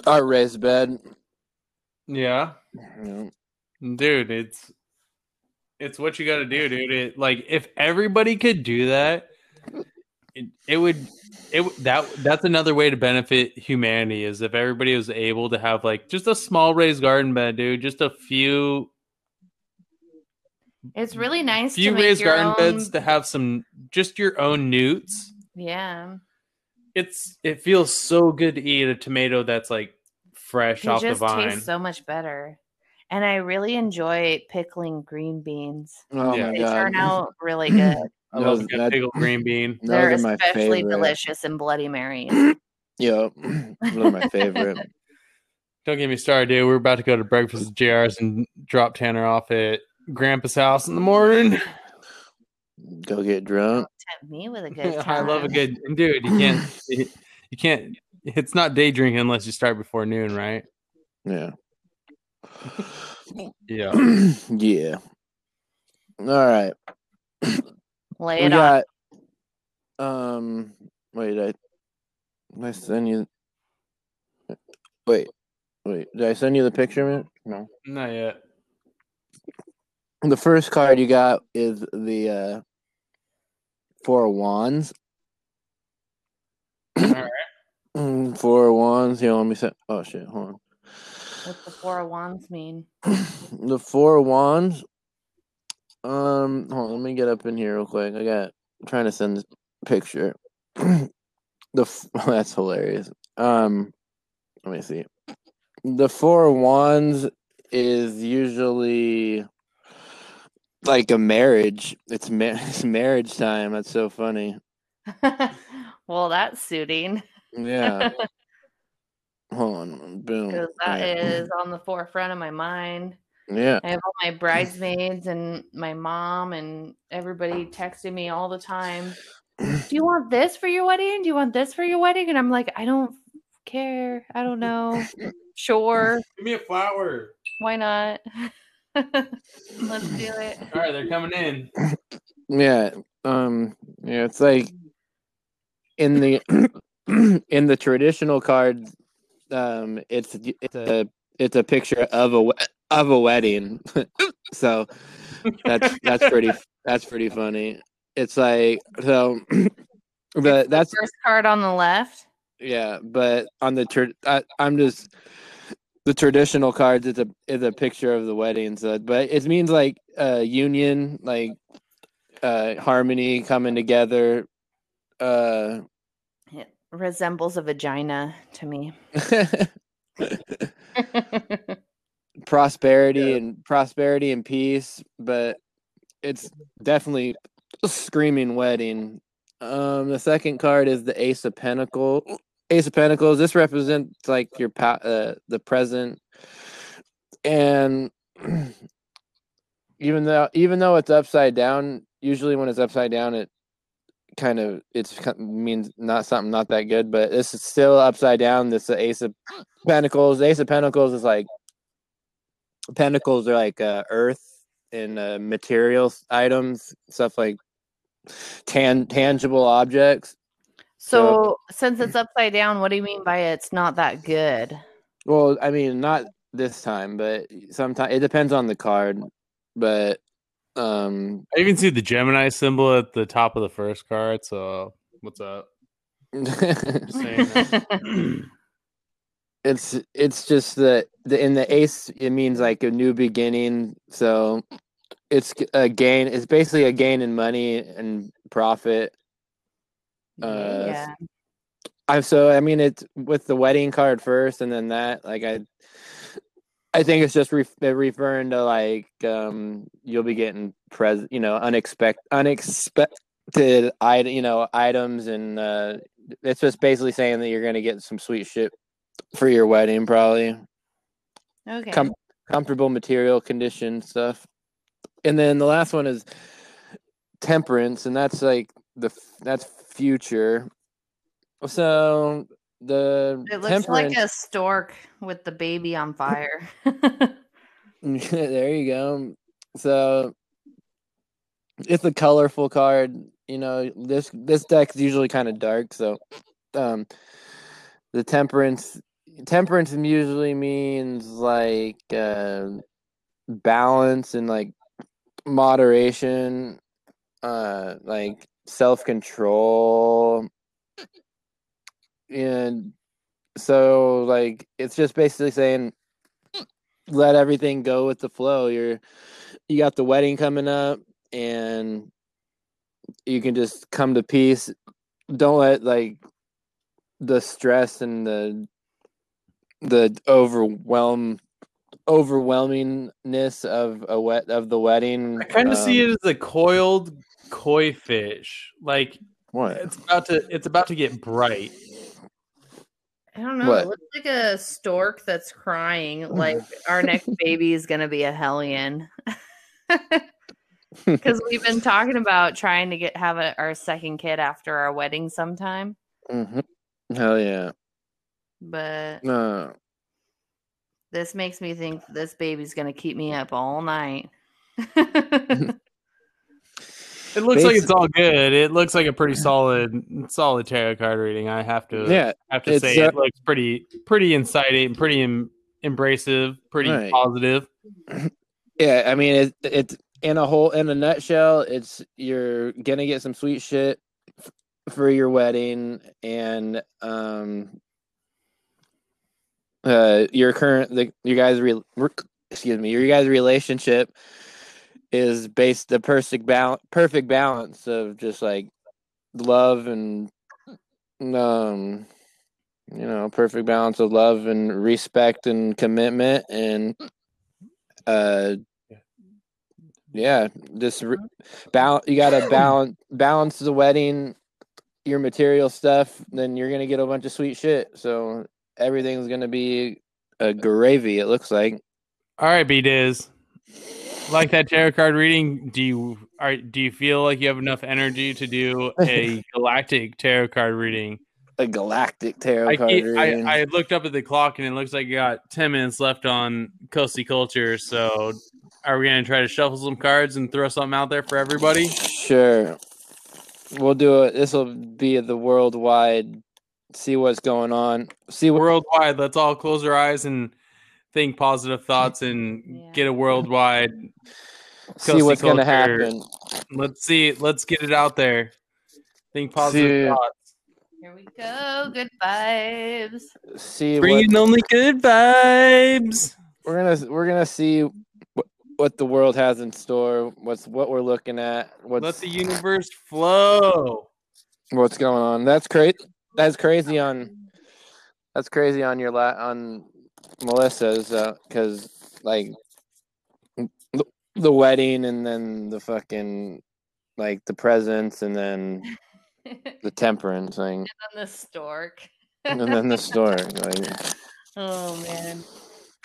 our raised bed. Yeah, dude, it's it's what you got to do, dude. It, like if everybody could do that, it, it would it that that's another way to benefit humanity is if everybody was able to have like just a small raised garden bed, dude. Just a few. It's really nice. Few to make raised your garden own... beds to have some just your own newts. Yeah, it's it feels so good to eat a tomato that's like. Fresh it off just the vine. Tastes so much better, and I really enjoy pickling green beans. Oh yeah. my they God. turn out really good. I love a good pickled green bean. They're especially delicious in Bloody Marys. Yep, one of my favorite. Don't get me started, dude. We're about to go to breakfast at J R's and drop Tanner off at Grandpa's house in the morning. Go get drunk. Don't tempt me with a good time. I love a good dude. You can't. You can't. It's not day drinking unless you start before noon, right? Yeah. Yeah. Yeah. All right. Lay it we on. Got, um, wait, I, did I send you? Wait, wait, did I send you the picture, man? No. Not yet. The first card you got is the uh, Four of Wands. All right. Four of Wands. Yeah, let me say. Oh shit, hold on. What's the Four of Wands mean? The Four of Wands. Um, hold on, let me get up in here real quick. I got I'm trying to send this picture. the f- that's hilarious. Um, let me see. The Four of Wands is usually like a marriage. It's ma- it's marriage time. That's so funny. Well, that's suiting. Yeah. Hold on. Boom. Because that right. is on the forefront of my mind. Yeah. I have all my bridesmaids and my mom and everybody texting me all the time. Do you want this for your wedding? Do you want this for your wedding? And I'm like, I don't care. I don't know. Sure. Give me a flower. Why not? Let's do it. All right, they're coming in. Yeah. Um, yeah, it's like in the in the traditional card, um, it's it's a it's a picture of a of a wedding, so that's that's pretty that's pretty funny. It's like so, but that's the first card on the left. Yeah, but on the tur- I, I'm just the traditional cards is a is a picture of the wedding. So, but it means like uh, union, like uh, harmony, coming together. Uh, it resembles a vagina to me. prosperity yeah. and prosperity and peace, but it's definitely screaming wedding. Um, the second card is the Ace of Pentacles. Ace of Pentacles. This represents like your pa- uh, the present, and even though even though it's upside down, usually when it's upside down, it kind of it's means not something not that good. But this is still upside down. This is the Ace of Pentacles. The Ace of Pentacles is like pentacles are like uh, earth and uh, material items, stuff like tan tangible objects. So, so since it's upside down, what do you mean by it's not that good? Well, I mean, not this time, but sometimes it depends on the card. But um I even see the Gemini symbol at the top of the first card. So what's up? It's it's just the, the in the ace it means like a new beginning, so it's a gain. It's basically a gain in money and profit. Uh, yeah. I'm so I mean it's with the wedding card first, and then that like I I think it's just re- referring to like um you'll be getting pres you know unexpected unexpected I you know items, and uh, it's just basically saying that you're gonna get some sweet shit for your wedding, probably. Okay. Com- comfortable material condition stuff. And then the last one is temperance, and that's like the that's future. So the it looks temperance... like a stork with the baby on fire. There you go. So it's a colorful card. You know, this this deck's usually kind of dark, so um The temperance, temperance usually means like uh, balance and like moderation, uh, like self-control, and so like it's just basically saying let everything go with the flow. You're you got the wedding coming up, and you can just come to peace. Don't let like the stress and the the overwhelm overwhelmingness of a wet of the wedding. I kind of um, see it as a coiled koi fish. Like what? It's about to it's about to get bright. I don't know. What? It looks like a stork that's crying. Like our next baby is gonna be a hellion. Because we've been talking about trying to get have a, our second kid after our wedding sometime. Mm-hmm. Hell yeah. But uh, this makes me think this baby's going to keep me up all night. It looks Basically, like it's all good. It looks like a pretty solid, solid tarot card reading. I have to yeah, have to say uh, it looks pretty pretty inciting, pretty em- embracive, pretty right. positive. Yeah, I mean, it, it's in a whole, in a nutshell, it's you're going to get some sweet shit for your wedding, and um uh your current the your guys re, excuse me your guys relationship is based the perfect balance perfect balance of just like love and um you know perfect balance of love and respect and commitment, and uh yeah just re, balance you gotta balance balance the wedding, your material stuff, then you're gonna get a bunch of sweet shit. So everything's gonna be a gravy, it looks like. All right, B-Diz. Like that tarot card reading, do you are do you feel like you have enough energy to do a galactic tarot card reading? A galactic tarot I, card I, reading. I, I looked up at the clock and it looks like you got ten minutes left on Coasty Culture. So are we gonna try to shuffle some cards and throw something out there for everybody? Sure. We'll do it. This will be the worldwide. See what's going on. See what- worldwide. Let's all close our eyes and think positive thoughts and yeah. get a worldwide. See what's going to happen. Let's see. Let's get it out there. Think positive see, thoughts. Here we go. Good vibes. See, bringing what, only good vibes. We're gonna we're gonna see what, what the world has in store. What's what we're looking at. What's, Let the universe flow. What's going on? That's crazy. That's crazy on. That's crazy on your la- on Melissa's because uh, like the, the wedding and then the fucking like the presents and then. The temperance thing. And then the stork. And then the stork. Like, oh man.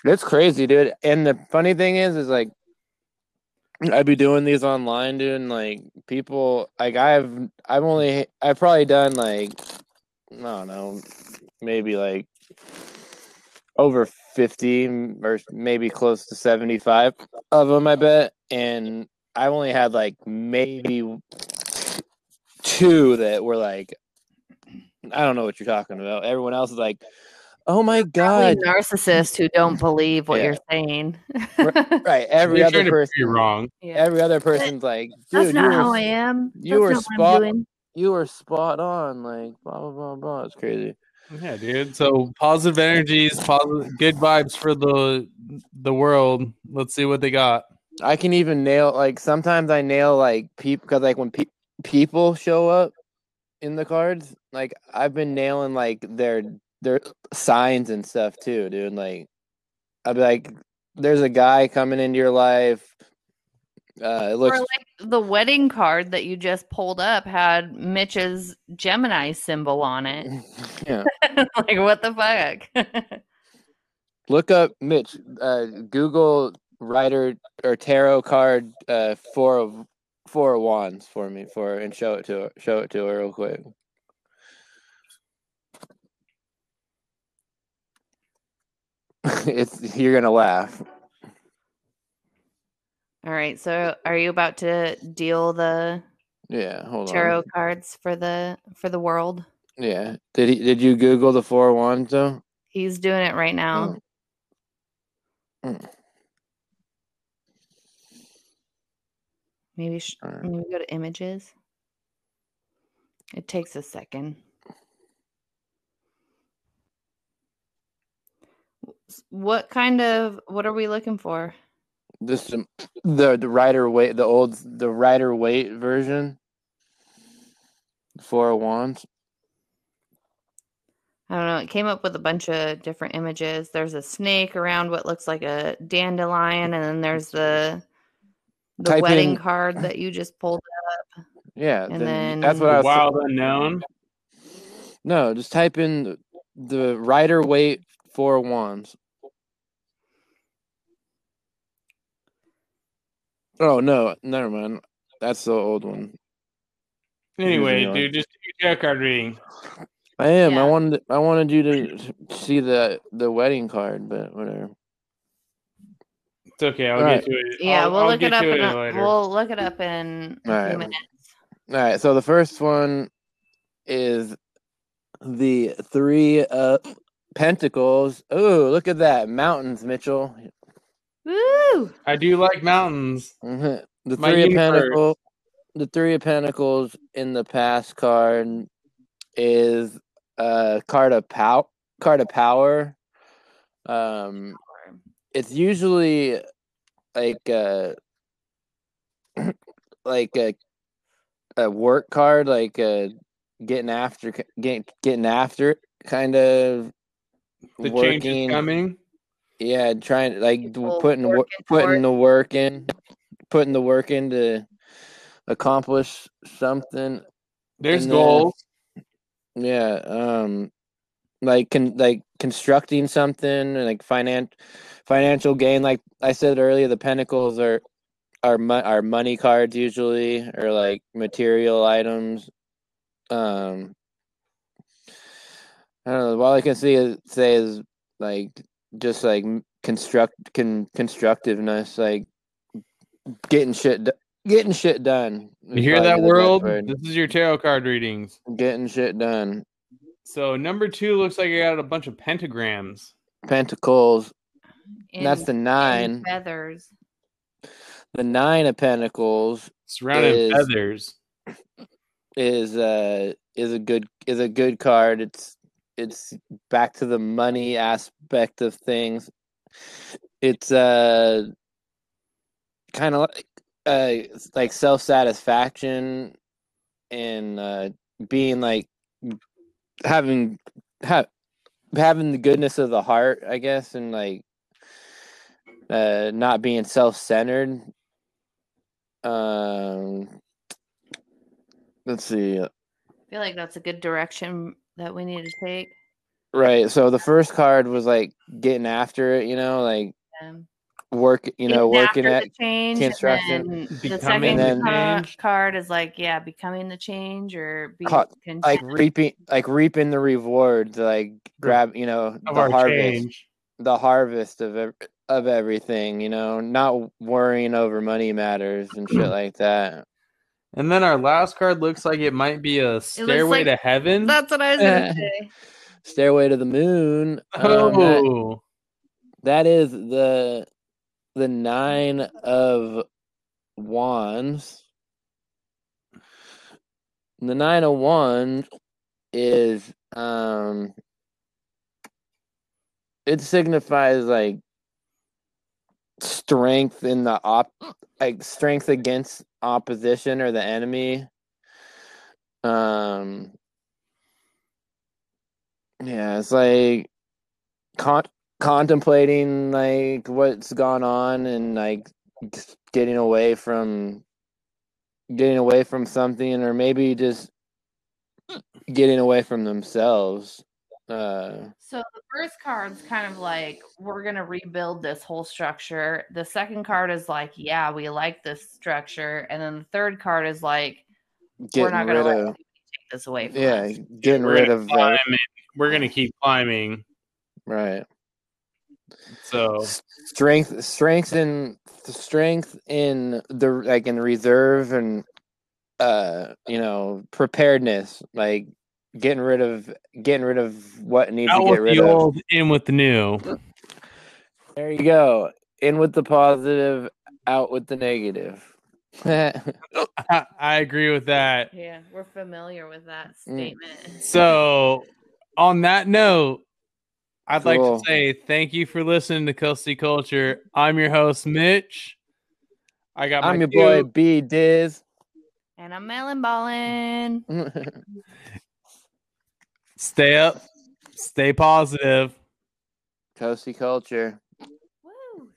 It's crazy, dude. And the funny thing is, is like I'd be doing these online, dude, and like people like I've I've only I've probably done like I don't know, maybe like over fifty or maybe close to seventy-five of them, I bet. And I've only had like maybe two that were like, I don't know what you're talking about. Everyone else is like, oh my god, narcissists who don't believe what yeah. you're saying. Right, every you're other person you're wrong. Yeah. Every other person's like, dude, that's not were, how I am. That's you were spot. You were spot on. Like blah blah blah blah. It's crazy. Yeah, dude. So positive energies, positive, good vibes for the the world. Let's see what they got. I can even nail like sometimes I nail like people because like when people. people show up in the cards like I've been nailing like their their signs and stuff too, dude. Like I'd be like, there's a guy coming into your life, uh it looks or like the wedding card that you just pulled up had Mitch's Gemini symbol on it. Yeah. Like what the fuck. Look up Mitch, uh Google Rider or tarot card uh four of Four of wands for me, for and show it to her, show it to her real quick. It's you're gonna laugh. All right, so are you about to deal the yeah hold tarot on. cards for the for the world? Yeah. Did he? Did you Google the four of wands though? He's doing it right now. Mm. Mm. Maybe, sh- maybe go to images. It takes a second. What kind of what are we looking for? This um, the the Rider Waite the old the Rider Waite version. Four of Wands. I don't know. It came up with a bunch of different images. There's a snake around what looks like a dandelion, and then there's the. The Type wedding in, card that you just pulled up. Yeah, and then, then that's what I was wild saying. Unknown. No, just type in the, the Rider Waite Four of Wands. Oh no, never mind. That's the old one. Anyway, dude, one. Just do your card reading. I am. Yeah. I wanted. I wanted you to see the the wedding card, but whatever. It's okay. I'll All get right. to it. Yeah, I'll, we'll I'll look it up. It in later. We'll look it up in a All few right. minutes. All right. So the first one is the three uh, pentacles. Oh, look at that mountains, Mitchell. Woo! I do like mountains. Mm-hmm. The My three of pentacles. The three of pentacles in the past card is a card of power. Card of power. Um. It's usually like a like a a work card, like a getting after getting getting after kind of the working, change is coming. Yeah, trying like People putting wor- putting the work in, putting the work in to accomplish something. There's and goals. Then, yeah, um, like can like constructing something and like finance. Financial gain, like I said earlier, the pentacles are are, mo- are money cards usually, or like material items. Um, I don't know. All I can see is, say is like just like construct con- constructiveness, like getting shit do- getting shit done. You hear that, world? This is your tarot card readings. Getting shit done. So number two looks like you got a bunch of pentagrams. Pentacles. And that's the nine feathers. The nine of pentacles surrounded is, feathers. is uh is a good is a good card. It's it's back to the money aspect of things. It's uh kind of like uh like self satisfaction and uh, being like having ha- having the goodness of the heart, I guess, and like uh, not being self centered. Um, let's see. I feel like that's a good direction that we need to take. Right. So the first card was like getting after it, you know, like yeah. work, you getting know, working at change, construction. The second then, card is like, yeah, becoming the change or being ca- like reaping, like reaping the rewards, like grab, you know, of the harvest, change. the harvest of every, of everything, you know, not worrying over money matters and shit like that. And then our last card looks like it might be a stairway like, to heaven. That's what I was going to say. Stairway to the moon. Oh, um, that, that is the the nine of wands. The nine of wands is um, it signifies like strength in the op, like strength against opposition or the enemy. Um. Yeah, it's like con- contemplating like what's gone on and like getting away from getting away from something, or maybe just getting away from themselves. Uh, so the first card's kind of like we're gonna rebuild this whole structure. The second card is like, yeah, we like this structure, and then the third card is like we're not gonna let anybody take this away from yeah, us. Yeah, getting we're rid of that. We're gonna keep climbing, right? So strength, strength in strength in the like in reserve and uh, you know, preparedness, like getting rid of getting rid of what needs Out to get with rid the of. Old, in with the new. There you go. In with the positive, out with the negative. I, I agree with that. Yeah, we're familiar with that statement. So. On that note, I'd cool. like to say thank you for listening to Coasty Culture. I'm your host, Mitch. I got I'm my your dude. boy, B-Diz. And I'm Melon Ballin. Stay up. Stay positive. Coasty Culture. Woo.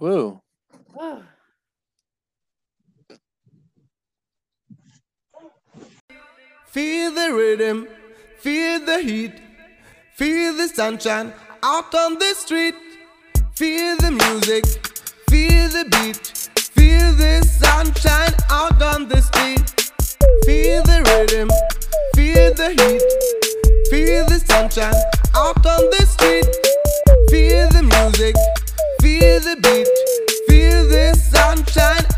Woo. Woo. Feel the rhythm, feel the heat, feel the sunshine out on the street. Feel the music, feel the beat, feel the sunshine out on the street. Feel the rhythm, feel the heat, feel the sunshine out on the street. Feel the music, feel the beat, feel the sunshine.